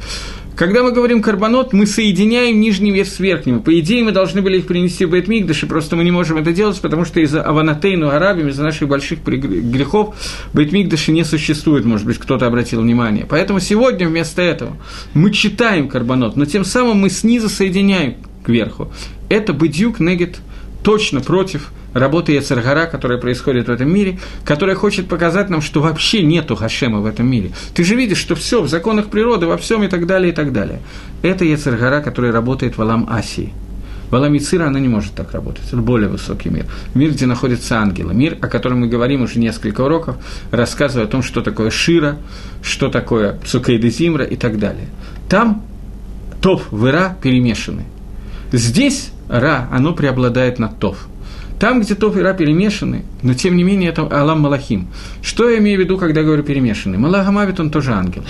Когда мы говорим «карбонот», мы соединяем нижний вес с верхним. По идее, мы должны были их принести в Бейт-Микдаш, и просто мы не можем это делать, потому что из-за Аванатейну Арабим, из-за наших больших грехов Бейт-Микдаша не существует, может быть, кто-то обратил внимание. Поэтому сегодня вместо этого мы читаем «карбонот», но тем самым мы снизу соединяем кверху. Это «бедюк негет» точно против работы Ецар-Гара, которая происходит в этом мире, которая хочет показать нам, что вообще нету Хашема в этом мире. Ты же видишь, что все в законах природы, во всем и так далее, и так далее. Это Ецар-Гара, которая работает в Алам Асии. В Алам Яцира она не может так работать. Это более высокий мир. Мир, где находятся ангелы. Мир, о котором мы говорим уже несколько уроков, рассказывая о том, что такое Шира, что такое Псукей Дезимра и так далее. Там Тов и Ра перемешаны. Здесь Ра, оно преобладает над Тов. Там, где Тов и Ра перемешаны, но тем не менее это Алам Малахим. Что я имею в виду, когда говорю перемешанный? Малахамавит, он тоже ангел.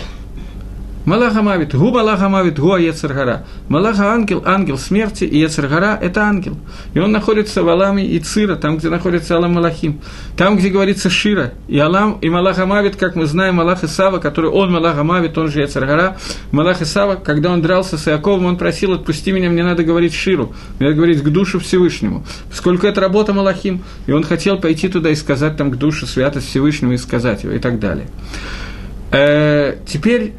Малаха мавит, гу малаха мавит, гу ецергара. Малаха ангел, ангел смерти, и ецергара – это ангел. И он находится в Аламе и Цира, там, где находится Алам Малахим. Там, где говорится Шира. И Алам, и малаха мавит, как мы знаем, Малах Исава, который он, малаха мавит, он же ецергара. Малах Исава, когда он дрался с Иаковом, он просил: «Отпусти меня, мне надо говорить Ширу, мне надо говорить к душу Всевышнему». Поскольку это работа Малахим, и он хотел пойти туда и сказать там к душу святость Всевышнего и сказать его, и так далее. Теперь...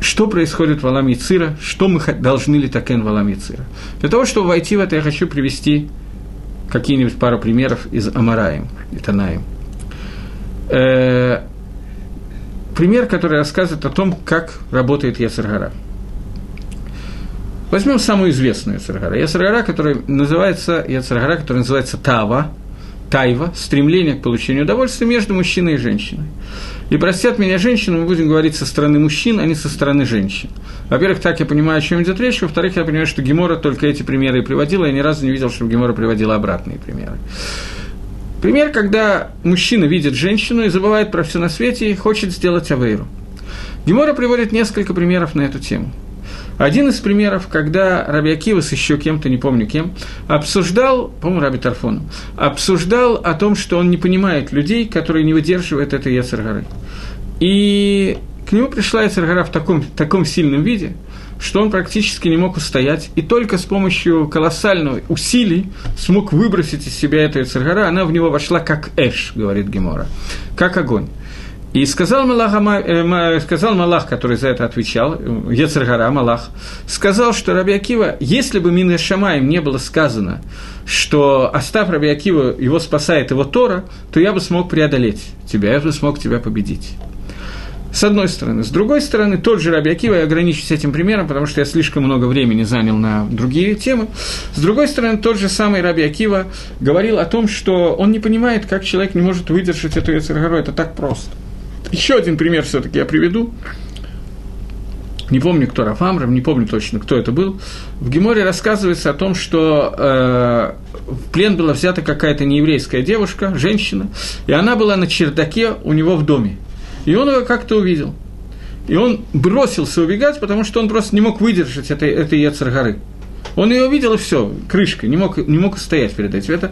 Что происходит в Алам Яцира? Что мы должны ли такен в Алам Яцира? Для того, чтобы войти в это, я хочу привести какие-нибудь пару примеров из Амараим и Танаим. Пример, который рассказывает о том, как работает Яцир Гара. Возьмем самую известную Яцир Гара. Яцир Гара, который называется Тава, Тайва, стремление к получению удовольствия между мужчиной и женщиной. И простят меня женщины, мы будем говорить со стороны мужчин, а не со стороны женщин. Во-первых, так я понимаю, о чем идет речь. Во-вторых, я понимаю, что Гимора только эти примеры и приводила. Я ни разу не видел, чтобы Гимора приводила обратные примеры. Пример, когда мужчина видит женщину и забывает про все на свете и хочет сделать авейру. Гимора приводит несколько примеров на эту тему. Один из примеров, когда Раби Акива с еще кем-то, не помню кем, обсуждал, по-моему, Раби Тарфоном, обсуждал о том, что он не понимает людей, которые не выдерживают этой Яцир Гары. И к нему пришла Яцир Гара в таком сильном виде, что он практически не мог устоять, и только с помощью колоссальных усилий смог выбросить из себя эту Яцир Гара. Она в него вошла как эш, говорит Гемора, как огонь. И сказал Малах, который за это отвечал, Яцир Гара, Малах, сказал, что Раби Акива, если бы Мин Шамаим не было сказано, что оставь Раби Акива, его спасает его Тора, то я бы смог преодолеть тебя, я бы смог тебя победить. С одной стороны. С другой стороны, тот же Раби Акива, я ограничусь этим примером, потому что я слишком много времени занял на другие темы. С другой стороны, тот же самый Раби Акива говорил о том, что он не понимает, как человек не может выдержать эту Яцир Гару, это так просто. Еще один пример все-таки я приведу. Не помню, кто Рав Амров, не помню точно, кто это был. В Геморе рассказывается о том, что в плен была взята какая-то нееврейская девушка, женщина, и она была на чердаке у него в доме. И он ее как-то увидел. И он бросился убегать, потому что он просто не мог выдержать этой Яцир Гары. Он ее увидел, и все, крышкой, не мог стоять перед этим. Это...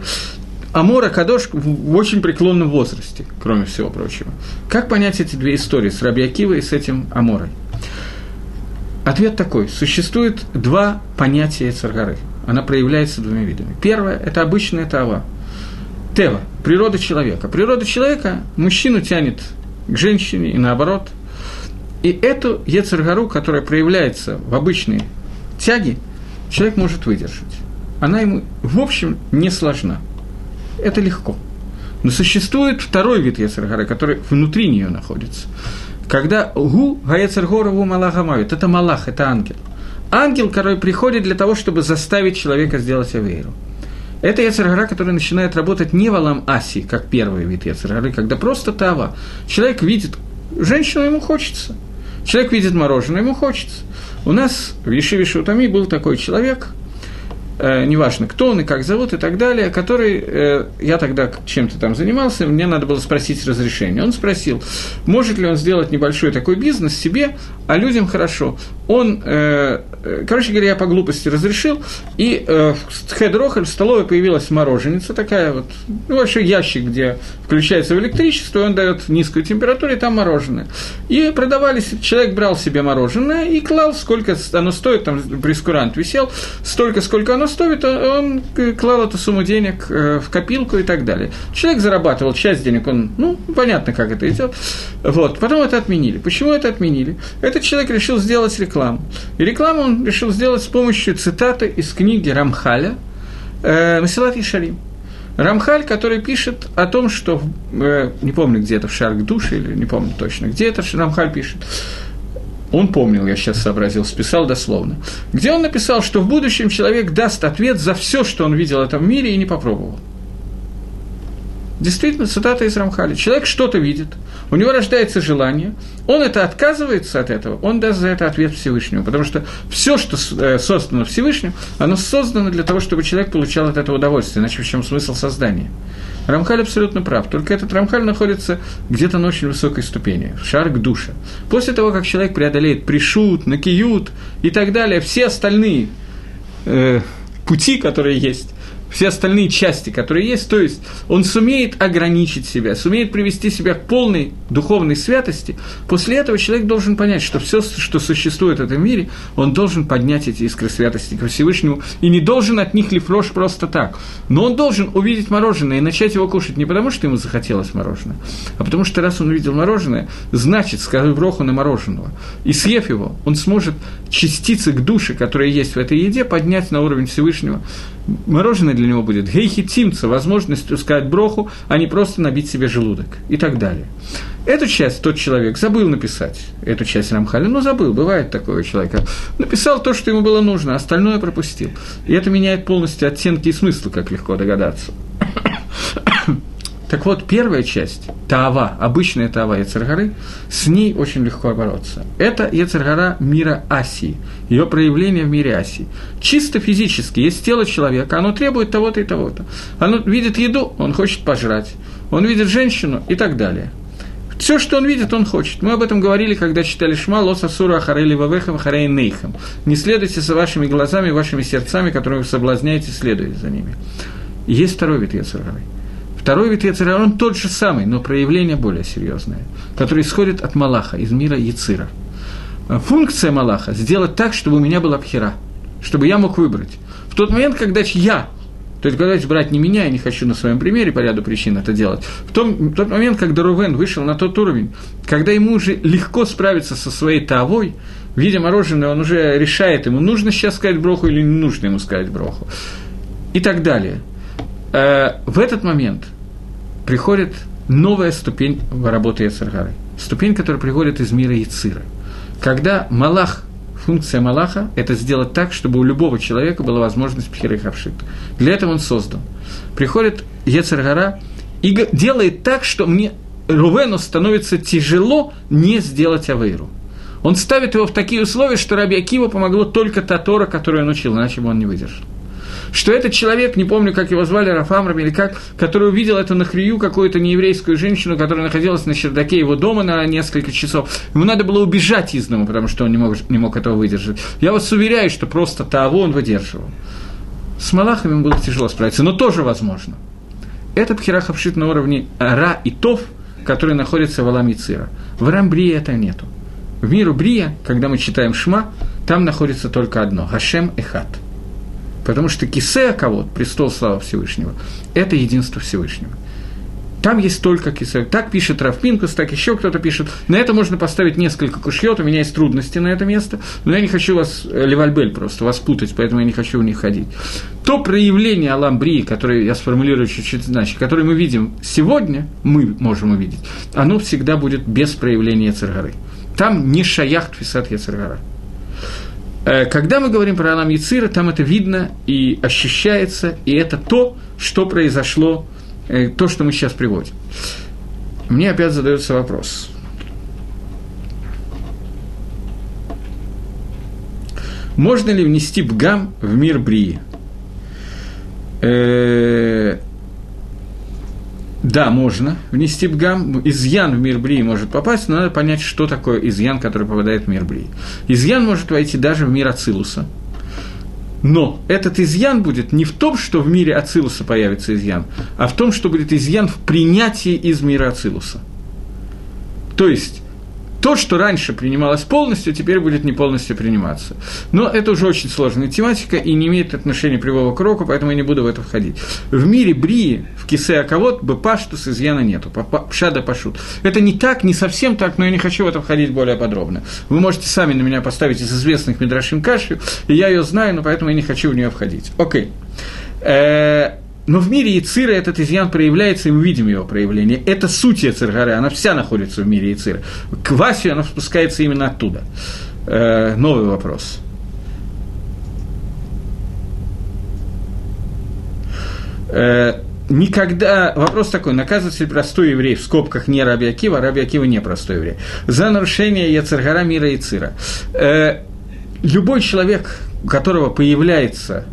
Амор Акодош в очень преклонном возрасте, кроме всего прочего. Как понять эти две истории с Раби Акивой и с этим Аморой? Ответ такой. Существует два понятия Яцир Гары. Она проявляется двумя видами. Первое – это обычная Тава. Тева – природа человека. Природа человека мужчину тянет к женщине и наоборот. И эту Яцир Гару, которая проявляется в обычной тяге, человек может выдержать. Она ему, в общем, не сложна. Это легко. Но существует второй вид Яцир Гары, который внутри нее находится. Когда гу гаецер горову малаха мавит. Это малах, это ангел. Ангел, который приходит для того, чтобы заставить человека сделать авейру. Это Яцир Гара, который начинает работать не в Алам Асии, как первый вид Яцир Гары, когда просто тава. Человек видит женщину, ему хочется. Человек видит мороженое, ему хочется. У нас в Ешиве Шутами был такой человек, неважно, кто он и как зовут и так далее, который, я тогда чем-то там занимался, мне надо было спросить разрешение. Он спросил, может ли он сделать небольшой такой бизнес себе, а людям хорошо. Он, короче говоря, я по глупости разрешил, и в хедрохаль, в столовой появилась мороженица такая вот, ну, вообще ящик, где включается в электричество, и он дает низкую температуру, и там мороженое. И продавались, человек брал себе мороженое и клал, сколько оно стоит, там прескурант висел, столько, сколько оно стоит, он клал эту сумму денег в копилку и так далее. Человек зарабатывал часть денег, он, ну, понятно, как это идет. Вот. Потом это отменили. Почему это отменили? Этот человек решил сделать рекламу. И рекламу он решил сделать с помощью цитаты из книги Рамхаля «Масилат Ешарим». Рамхаль, который пишет о том, что... не помню, где это, в Шарк-Душе, или не помню точно, где это Рамхаль пишет. Он помнил, я сейчас сообразил, списал дословно. Где он написал, что в будущем человек даст ответ за все, что он видел в этом мире и не попробовал. Действительно, цитата из Рамхаля. Человек что-то видит, у него рождается желание, он это отказывается от этого, он даст за это ответ Всевышнему. Потому что все, что создано Всевышним, оно создано для того, чтобы человек получал от этого удовольствие. Иначе в чем смысл создания? Рамхаль абсолютно прав, только этот Рамхаль находится где-то на очень высокой ступени, шар к душе. После того, как человек преодолеет пришут, накиют и так далее, все остальные пути, которые есть, все остальные части, которые есть, то есть он сумеет ограничить себя, сумеет привести себя к полной духовной святости, после этого человек должен понять, что все, что существует в этом мире, он должен поднять эти искры святости ко Всевышнему, и не должен от них лифрош просто так, но он должен увидеть мороженое и начать его кушать не потому, что ему захотелось мороженое, а потому что раз он увидел мороженое, значит, скажи броху на мороженого, и съев его, он сможет частицы к душе, которые есть в этой еде, поднять на уровень Всевышнего. Мороженое для него будет гейхитимца, возможность ускорять броху, а не просто набить себе желудок и так далее. Эту часть тот человек забыл написать, эту часть Рамхаля, но забыл, бывает такое у человека. Написал то, что ему было нужно, остальное пропустил. И это меняет полностью оттенки и смыслы, как легко догадаться. Так вот, первая часть, таава, обычная таава Ецер-гары, с ней очень легко бороться. Это Ецер-гара мира Асии, ее проявление в мире Асии. Чисто физически, есть тело человека, оно требует того-то и того-то. Оно видит еду, он хочет пожрать, он видит женщину и так далее. Все, что он видит, он хочет. Мы об этом говорили, когда читали Шма, «Лос Асура Ахарели Вавехам Харейн Нейхам». «Не следуйте за вашими глазами, вашими сердцами, которыми вы соблазняете, следуйте за ними». И есть второй вид Ецер-гары. Второй вид Ецера, он тот же самый, но проявление более серьезное, которое исходит от Малаха, из мира Яцира. Функция Малаха – сделать так, чтобы у меня была бхира, чтобы я мог выбрать. В тот момент, когда я, то есть когда брать не меня, я не хочу на своем примере по ряду причин это делать, в тот момент, когда Рувен вышел на тот уровень, когда ему уже легко справиться со своей таавой, видя мороженое, он уже решает, ему нужно сейчас сказать броху или не нужно ему сказать броху, и так далее. В этот момент приходит новая ступень работы Ецер-гары, ступень, которая приходит из мира Яцира. Когда Малах, функция Малаха – это сделать так, чтобы у любого человека была возможность Пхиры Хавшит. Для этого он создан. Приходит Ецер-гара и делает так, что мне, Рувену, становится тяжело не сделать Авейру. Он ставит его в такие условия, что Раби Акива помогло только та Тора, которую он учил, иначе бы он не выдержал. Что этот человек, не помню, как его звали, Рафамрам или как, который увидел эту нахрию, какую-то нееврейскую женщину, которая находилась на чердаке его дома на несколько часов. Ему надо было убежать из дома, потому что он не мог этого выдержать. Я вас уверяю, что просто того он выдерживал. С Малахами ему было тяжело справиться, но тоже возможно. Это Бхира Хавшит на уровне Ра и Тов, которые находятся в Алам Яцира. В Алам Брия это нету. В миру Брия, когда мы читаем Шма, там находится только одно – Гашем Эхат. Потому что кисе кого-то, престол славы Всевышнего, это единство Всевышнего. Там есть только кисе. Так пишет Рав Пинкус, так еще кто-то пишет. На это можно поставить несколько кушьет, у меня есть трудности на это место, но я не хочу вас, Левальбель, просто вас путать, поэтому я не хочу в них ходить. То проявление Алам Брии, которое я сформулирую чуть-чуть иначе, которое мы видим сегодня, мы можем увидеть, оно всегда будет без проявления Ецер-гары. Там не шаяхт фисат Ецер-гара. Когда мы говорим про Алам Яцира, там это видно и ощущается, и это то, что произошло, то, что мы сейчас приводим. Мне опять задается вопрос. Можно ли внести бгам в мир Брии? Да, можно внести бгам. Изъян в мир Брии может попасть, но надо понять, что такое изъян, который попадает в мир Брии. Изъян может войти даже в мир Ацилуса. Но этот изъян будет не в том, что в мире Ацилуса появится изъян, а в том, что будет изъян в принятии из мира Ацилуса. То есть, то, что раньше принималось полностью, теперь будет не полностью приниматься. Но это уже очень сложная тематика и не имеет отношения прямого к уроку, поэтому я не буду в это входить. В мире Брии, в кисе Аковод, Бепаштус, изъяна нету, Пшада Пашут. Это не так, не совсем так, но я не хочу в это входить более подробно. Вы можете сами на меня поставить из известных Мидрашим Кашью, и я ее знаю, но поэтому я не хочу в нее входить. Окей. Но в мире Яцира этот изъян проявляется, и мы видим его проявление. Это суть Ецер-гары, она вся находится в мире Яцира. К Васию она спускается именно оттуда. Новый вопрос. Никогда... Вопрос такой, наказывается ли простой еврей, в скобках не Раби Акива, а Раби Акива не простой еврей, за нарушение Ецер-гара мира Яцира? Любой человек, у которого появляется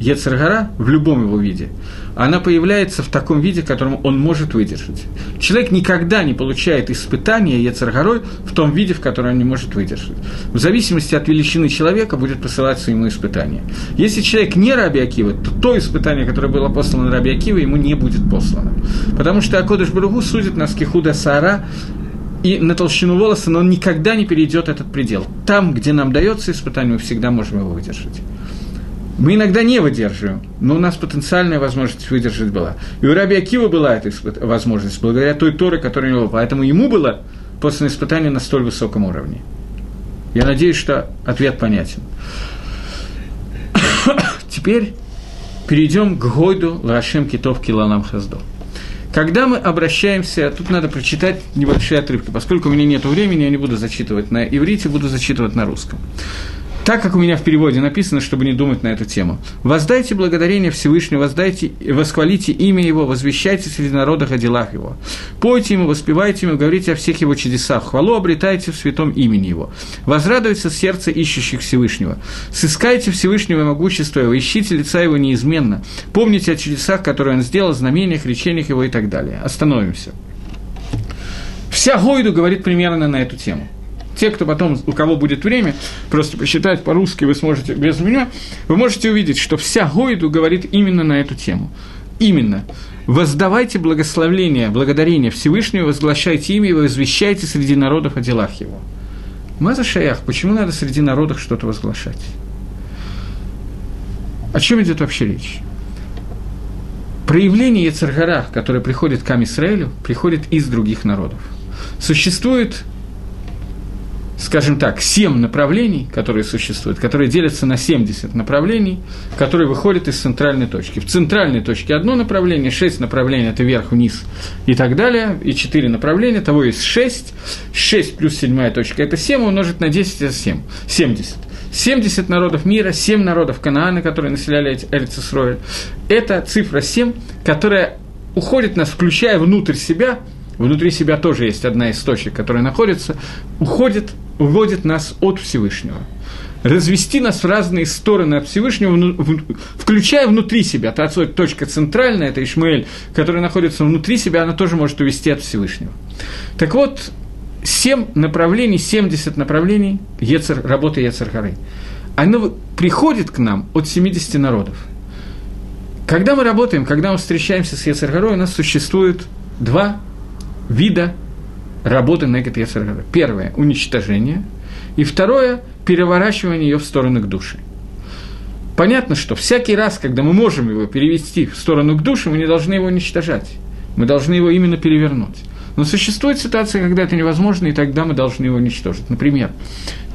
Йецер гара в любом его виде, она появляется в таком виде, в котором он может выдержать. Человек никогда не получает испытания Йецер гарой в том виде, в котором он не может выдержать. В зависимости от величины человека будет посылаться ему испытание. Если человек не Раби Акива, то то испытание, которое было послано Раби Акива, ему не будет послано. Потому что Акодош Баругу судит нас кихуда саара, и на толщину волоса, но он никогда не перейдет этот предел. Там, где нам дается испытание, мы всегда можем его выдержать. Мы иногда не выдерживаем, но у нас потенциальная возможность выдержать была. И у Раби Акива была эта возможность, благодаря той Торе, которая у него была. Поэтому ему было после испытания на столь высоком уровне. Я надеюсь, что ответ понятен. Теперь перейдем к Гойду ла шем киру бешмо. Когда мы обращаемся, тут надо прочитать небольшие отрывки, поскольку у меня нет времени, я не буду зачитывать на иврите, буду зачитывать на русском. Так, как у меня в переводе написано, чтобы не думать на эту тему. «Воздайте благодарение Всевышнему, воздайте, восхвалите имя Его, возвещайте среди народов о делах Его. Пойте Ему, воспевайте Ему, говорите о всех Его чудесах, хвалу обретайте в святом имени Его. Возрадуется сердце ищущих Всевышнего. Сыскайте Всевышнего и могущество Его, ищите лица Его неизменно. Помните о чудесах, которые Он сделал, знамениях, речениях Его и так далее». Остановимся. Вся Гойду говорит примерно на эту тему. Те, кто потом, у кого будет время, просто посчитать по-русски, вы сможете без меня, вы можете увидеть, что вся Гойду говорит именно на эту тему. Именно. «Воздавайте благословление, благодарение Всевышнему, возглашайте имя Его, возвещайте среди народов о делах Его». Маза шаях, почему надо среди народов что-то возглашать? О чем идет вообще речь? Проявление Йецер гара, которое приходит к Ам-Исраэлю, приходит из других народов. Существует, скажем так, 7 направлений, которые существуют, которые делятся на 70 направлений, которые выходят из центральной точки. В центральной точке одно направление, 6 направлений – это вверх-вниз и так далее, и 4 направления, того есть 6. 6 плюс 7 точка – это 7, умножить на 10 – это 7. 70. 70 народов мира, 7 народов Канаана, которые населяли Эрец Исроэль. Это цифра 7, которая уходит нас, включая внутрь себя. Внутри себя тоже есть одна из точек, которая находится, уводит нас от Всевышнего. Развести нас в разные стороны от Всевышнего, включая внутри себя. Та точка центральная, это Ишмаэль, которая находится внутри себя, она тоже может увести от Всевышнего. Так вот, 7 направлений, 70 направлений работы Йецер гары. Оно приходит к нам от 70 народов. Когда мы работаем, когда мы встречаемся с Йецер гарой, у нас существует 2 вида работы негед Йецер гара. Первое – уничтожение. И второе – переворачивание ее в сторону к душе. Понятно, что всякий раз, когда мы можем его перевести в сторону к душе, мы не должны его уничтожать. Мы должны его именно перевернуть. Но существует ситуация, когда это невозможно, и тогда мы должны его уничтожить. Например,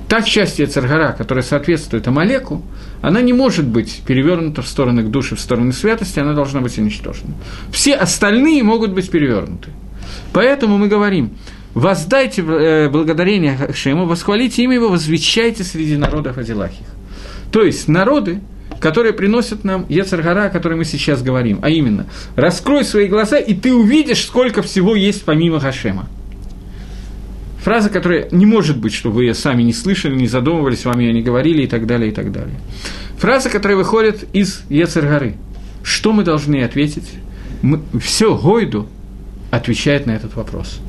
та часть Йецер гара, которая соответствует Амалеку, она не может быть перевернута в сторону к душе, в сторону святости, она должна быть уничтожена. Все остальные могут быть перевернуты. Поэтому мы говорим, воздайте благодарение Хашему, восхвалите имя Его, возвещайте среди народов о делах их. То есть народы, которые приносят нам Йецер гара, о которой мы сейчас говорим, а именно, раскрой свои глаза, и ты увидишь, сколько всего есть помимо Хашема. Фраза, которая не может быть, что вы ее сами не слышали, не задумывались, вам ее не говорили и так далее, и так далее. Фраза, которая выходит из Йецер гары. Что мы должны ответить? Все Гойду отвечает на этот вопрос.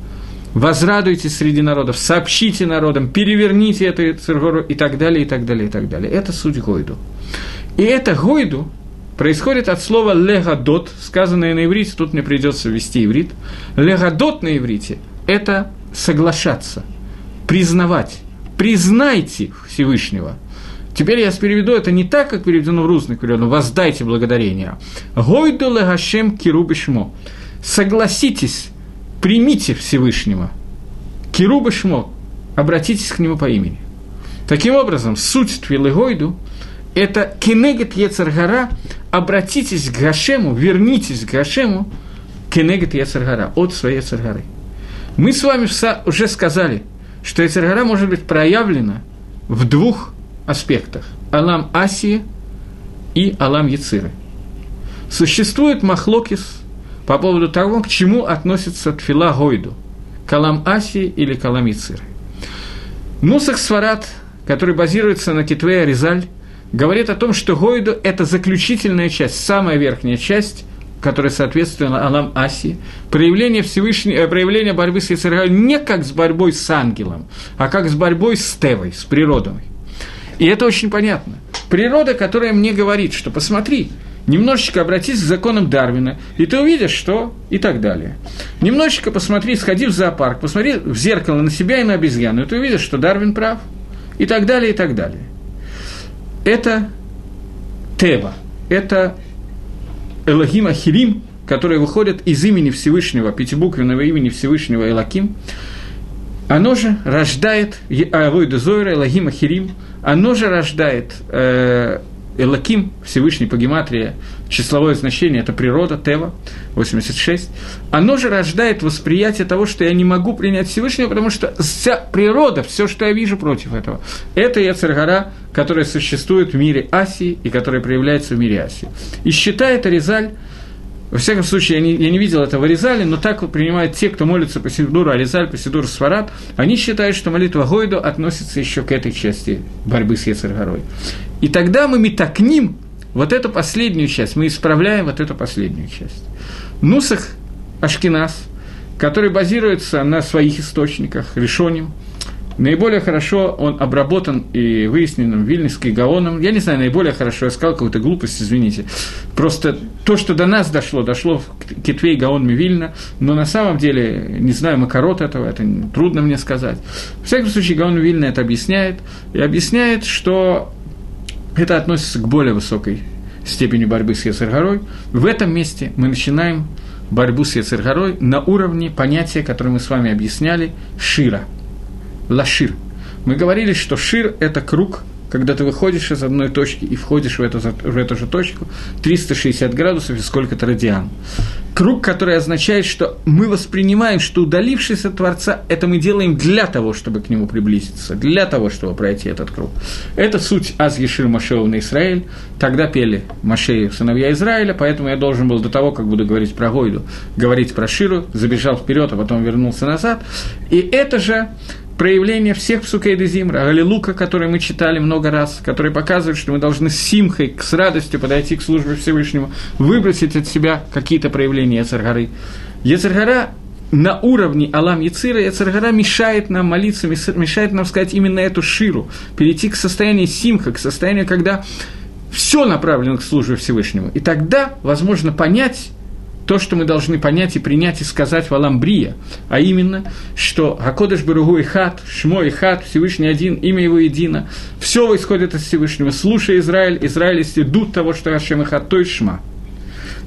Возрадуйтесь среди народов, сообщите народам, переверните эту Йецер гару и так далее, и так далее, и так далее. Это суть Гойду. И это Гойду происходит от слова «легадот», сказанное на иврите, тут мне придется ввести иврит. «Легадот» на иврите – это соглашаться, признавать. Признайте Всевышнего. Теперь я переведу это не так, как переведено в русском, переведено «воздайте благодарение». «Гойду ла шем киру бешмо». Согласитесь, примите Всевышнего, киру бешмо, обратитесь к Нему по имени. Таким образом, суть Твилы Гойду – это кенегет Йецер гара, обратитесь к Гашему, вернитесь к Гашему, кенегет Йецер гара, от своей Йецер гары. Мы с вами уже сказали, что Йецер гара может быть проявлена в 2 аспектах – Алам Асия и Алам Яциры. Существует махлокис по поводу того, к чему относится тфила Гойду, Калам Асии или Калам Яциры. Нусаху Сфарат, который базируется на Кетве Аризаль, говорит о том, что Гойду – это заключительная часть, самая верхняя часть, которая соответствует Алам Асии, проявление борьбы с Ецер-Гаем не как с борьбой с ангелом, а как с борьбой с Тевой, с природой. И это очень понятно. Природа, которая мне говорит, что посмотри, немножечко обратись к законам Дарвина, и ты увидишь, что… и так далее. Немножечко посмотри, сходи в зоопарк, посмотри в зеркало на себя и на обезьяну, и ты увидишь, что Дарвин прав, и так далее, и так далее. Это Тева, это Элохим Ахирим, которые выходят из имени Всевышнего, пятибуквенного имени Всевышнего Элохим, оно же рождает Авойда Зойра, Элохим Ахирим, оно же рождает Элоким, Всевышний по гематрии, числовое значение – это природа, Тева, 86. Оно же рождает восприятие того, что я не могу принять Всевышнего, потому что вся природа, все, что я вижу против этого, это Ецер-Гара, которая существует в мире Асии и которая проявляется в мире Асии. И считает Аризаль, во всяком случае, я не видел этого Аризаля, но так принимают те, кто молится по Сидуру Аризаль, по Сидуру Сфарат, они считают, что молитва Гойду относится еще к этой части борьбы с Ецер-Гарой. И тогда мы метакним вот эту последнюю часть, мы исправляем вот эту последнюю часть. Нусах Ашкеназ, который базируется на своих источниках, Ришоним, наиболее хорошо он обработан и выяснен Вильнюсским Гаоном. Я не знаю, наиболее хорошо, я сказал какую-то глупость, извините. Просто то, что до нас дошло, дошло в Кетвей Гаон Мивильна, но на самом деле, не знаю, макарот этого, это трудно мне сказать. В всяком случае, Гаон Мивильна это объясняет, и объясняет, что это относится к более высокой степени борьбы с Ецер-Гарой. В этом месте мы начинаем борьбу с Ецер-Гарой на уровне понятия, которое мы с вами объясняли, шира, лашир. Мы говорили, что шир – это круг, когда ты выходишь из одной точки и входишь в эту же точку 360 градусов и сколько-то радиан. Круг, который означает, что мы воспринимаем, что удалившись от Творца, это мы делаем для того, чтобы к нему приблизиться, для того, чтобы пройти этот круг. Это суть «Аз Ешир Машеу на Исраэль». Тогда пели Машею сыновья Израиля, поэтому я должен был до того, как буду говорить про Гойду, говорить про Ширу, забежал вперед, а потом вернулся назад. И это же проявление всех Псукей Дезимра, Галилука, который мы читали много раз, который показывает, что мы должны с симхой, с радостью подойти к службе Всевышнему, выбросить от себя какие-то проявления Ецер-Гары. Ецер-Гара на уровне Алам Яцира, Ецер-Гара мешает нам молиться, мешает нам сказать именно эту ширу, перейти к состоянию симха, к состоянию, когда все направлено к службе Всевышнему. И тогда возможно понять то, что мы должны понять и принять и сказать в Алам Брия, а именно, что Акодош Баругу и Хат, Шмо и Хат, Всевышний один, имя его едино, все исходит от Всевышнего, слушай, Израиль, израильцы идут того, что Ашем и Хат, то и Шма.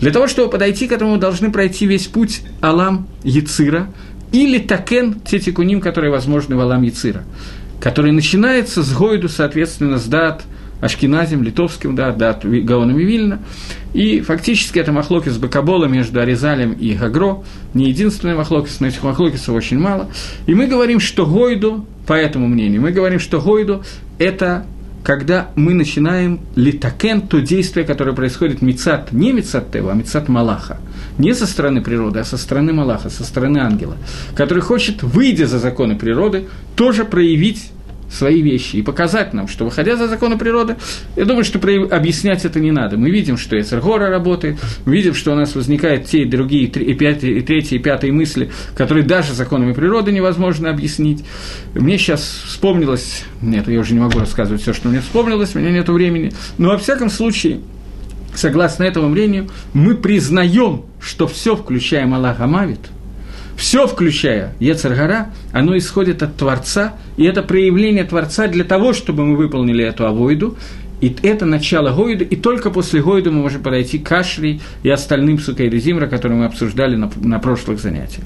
Для того, чтобы подойти к этому, должны пройти весь путь Алам Яцира или Такен, те тикуним, которые возможны в Алам Яцира, который начинается с Гойду, соответственно, с Даат, Ашкеназим, литовским, да, Даат Гаона Мивильна. И фактически это махлокис Бакабола между Аризалем и Гагро, не единственный махлокис, но этих махлокисов очень мало. И мы говорим, что Гойду, по этому мнению, мы говорим, что Гойду – это когда мы начинаем литакен, то действие, которое происходит мицат, не мицат Тева, а мицат Малаха. Не со стороны природы, а со стороны Малаха, со стороны ангела, который хочет, выйдя за законы природы, тоже проявить свои вещи и показать нам, что, выходя за законы природы, я думаю, что объяснять это не надо. Мы видим, что Ецер-Гора работает, мы видим, что у нас возникают те и другие, и третьи, и пятые мысли, которые даже законами природы невозможно объяснить. Мне сейчас вспомнилось, нет, я уже не могу рассказывать все, что мне вспомнилось, у меня нет времени, но во всяком случае, согласно этому мнению, мы признаем, что все, включая Малаха Мавит, все, включая Ецер-Гара, оно исходит от Творца, и это проявление Творца для того, чтобы мы выполнили эту авойду, и это начало Гойду, и только после Гойду мы можем подойти к Ашри и остальным Псукей Дезимра, которые мы обсуждали на прошлых занятиях.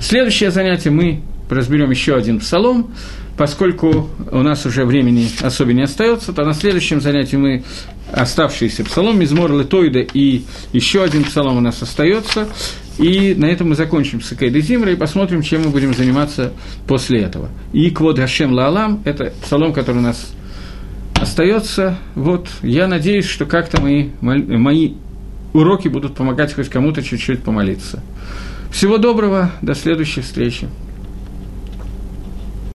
Следующее занятие мы разберем еще один псалом, поскольку у нас уже времени особо не остается, то на следующем занятии мы оставшиеся псалом, Мизмор Летойда и еще один псалом у нас остается. И на этом мы закончим с Псукей Дезимра и посмотрим, чем мы будем заниматься после этого. И Квод Гашем Лаалам – это псалом, который у нас остается. Вот, я надеюсь, что как-то мои уроки будут помогать хоть кому-то чуть-чуть помолиться. Всего доброго, до следующей встречи.